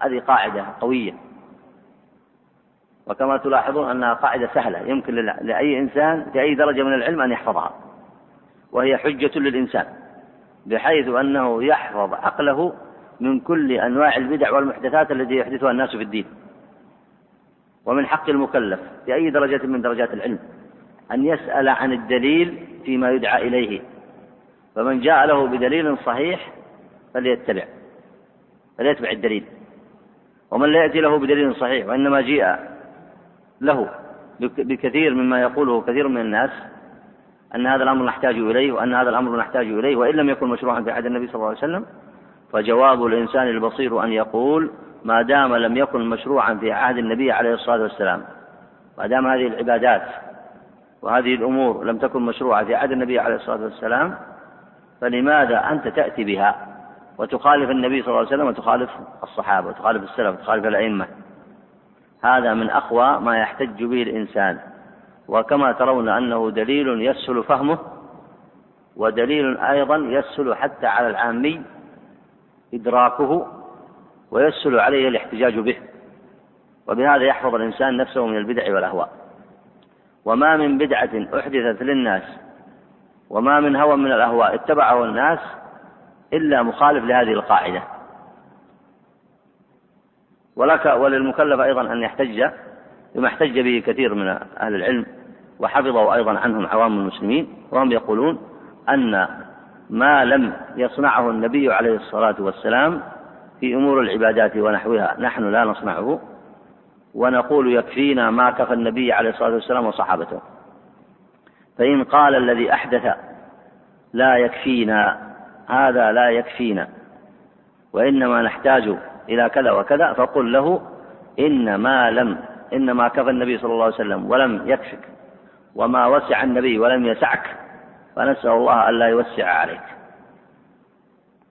هذه قاعدة قوية، وكما تلاحظون أنها قاعدة سهلة يمكن لأي إنسان في أي درجة من العلم أن يحفظها، وهي حجة للإنسان بحيث أنه يحفظ عقله من كل أنواع البدع والمحدثات التي يحدثها الناس في الدين. ومن حق المكلف في أي درجة من درجات العلم أن يسأل عن الدليل فيما يدعى إليه، فمن جاء له بدليل صحيح فليتبع الدليل، ومن لا يأتي له بدليل صحيح وإنما جاء له بكثير مما يقوله كثير من الناس أن هذا الأمر نحتاج إليه وأن هذا الأمر نحتاج إليه وإن لم يكن مشروعا في عهد النبي صلى الله عليه وسلم، فجواب الإنسان البصير أن يقول ما دام لم يكن مشروعا في عهد النبي عليه الصلاة والسلام، ما دام هذه العبادات وهذه الأمور لم تكن مشروعة في عهد النبي عليه الصلاة والسلام، فلماذا أنت تأتي بها وتخالف النبي صلى الله عليه وسلم وتخالف الصحابة وتخالف السلف وتخالف الأئمة؟ هذا من أقوى ما يحتج به الإنسان، وكما ترون أنه دليل يسهل فهمه، ودليل أيضا يسهل حتى على العامي إدراكه ويسهل عليه الاحتجاج به، وبهذا يحفظ الإنسان نفسه من البدع والأهواء. وما من بدعة أحدثت للناس وما من هوى من الأهواء اتبعه الناس إلا مخالف لهذه القاعدة. ولك وللمكلف أيضا أن يحتج بما احتج به كثير من أهل العلم وحفظه أيضا عنهم عوام المسلمين، وهم يقولون أن ما لم يصنعه النبي عليه الصلاة والسلام في أمور العبادات ونحوها نحن لا نصنعه، ونقول يكفينا ما كفى النبي عليه الصلاة والسلام وصحابته. فإن قال الذي أحدث لا يكفينا، هذا لا يكفينا وإنما نحتاج إلى كذا وكذا، فقل له إنما كفى النبي صلى الله عليه وسلم ولم يكفك، وما وسع النبي ولم يسعك، فنسأل الله ألا يوسع عليك.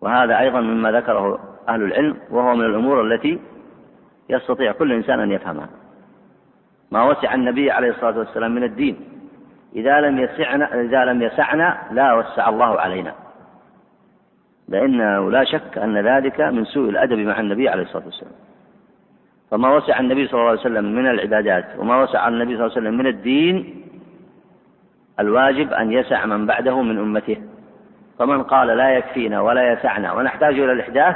وهذا أيضا مما ذكره أهل العلم، وهو من الأمور التي يستطيع كل إنسان أن يفهمها. ما وسع النبي عليه الصلاة والسلام من الدين إذا لم يسعنا لا وسع الله علينا، لأنه لا شك أن ذلك من سوء الأدب مع النبي عليه الصلاة والسلام. فما وسع النبي صلى الله عليه وسلم من العبادات وما وسع النبي صلى الله عليه وسلم من الدين الواجب أن يسع من بعده من أمته. فمن قال لا يكفينا ولا يسعنا ونحتاج إلى الإحداث،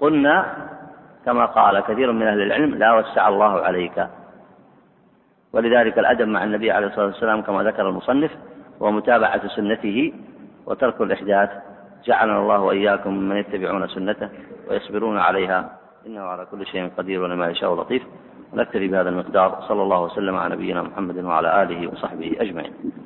قلنا كما قال كثير من أهل العلم: لا وسع الله عليك. ولذلك الأدب مع النبي عليه الصلاة والسلام كما ذكر المصنف ومتابعة سنته وترك الإحداث. جعلنا الله وإياكم من يتبعون سنته ويصبرون عليها، إنه على كل شيء قدير ولما يشاء لطيف. نكتفي بهذا المقدار، صلى الله وسلم على نبينا محمد وعلى آله وصحبه أجمعين.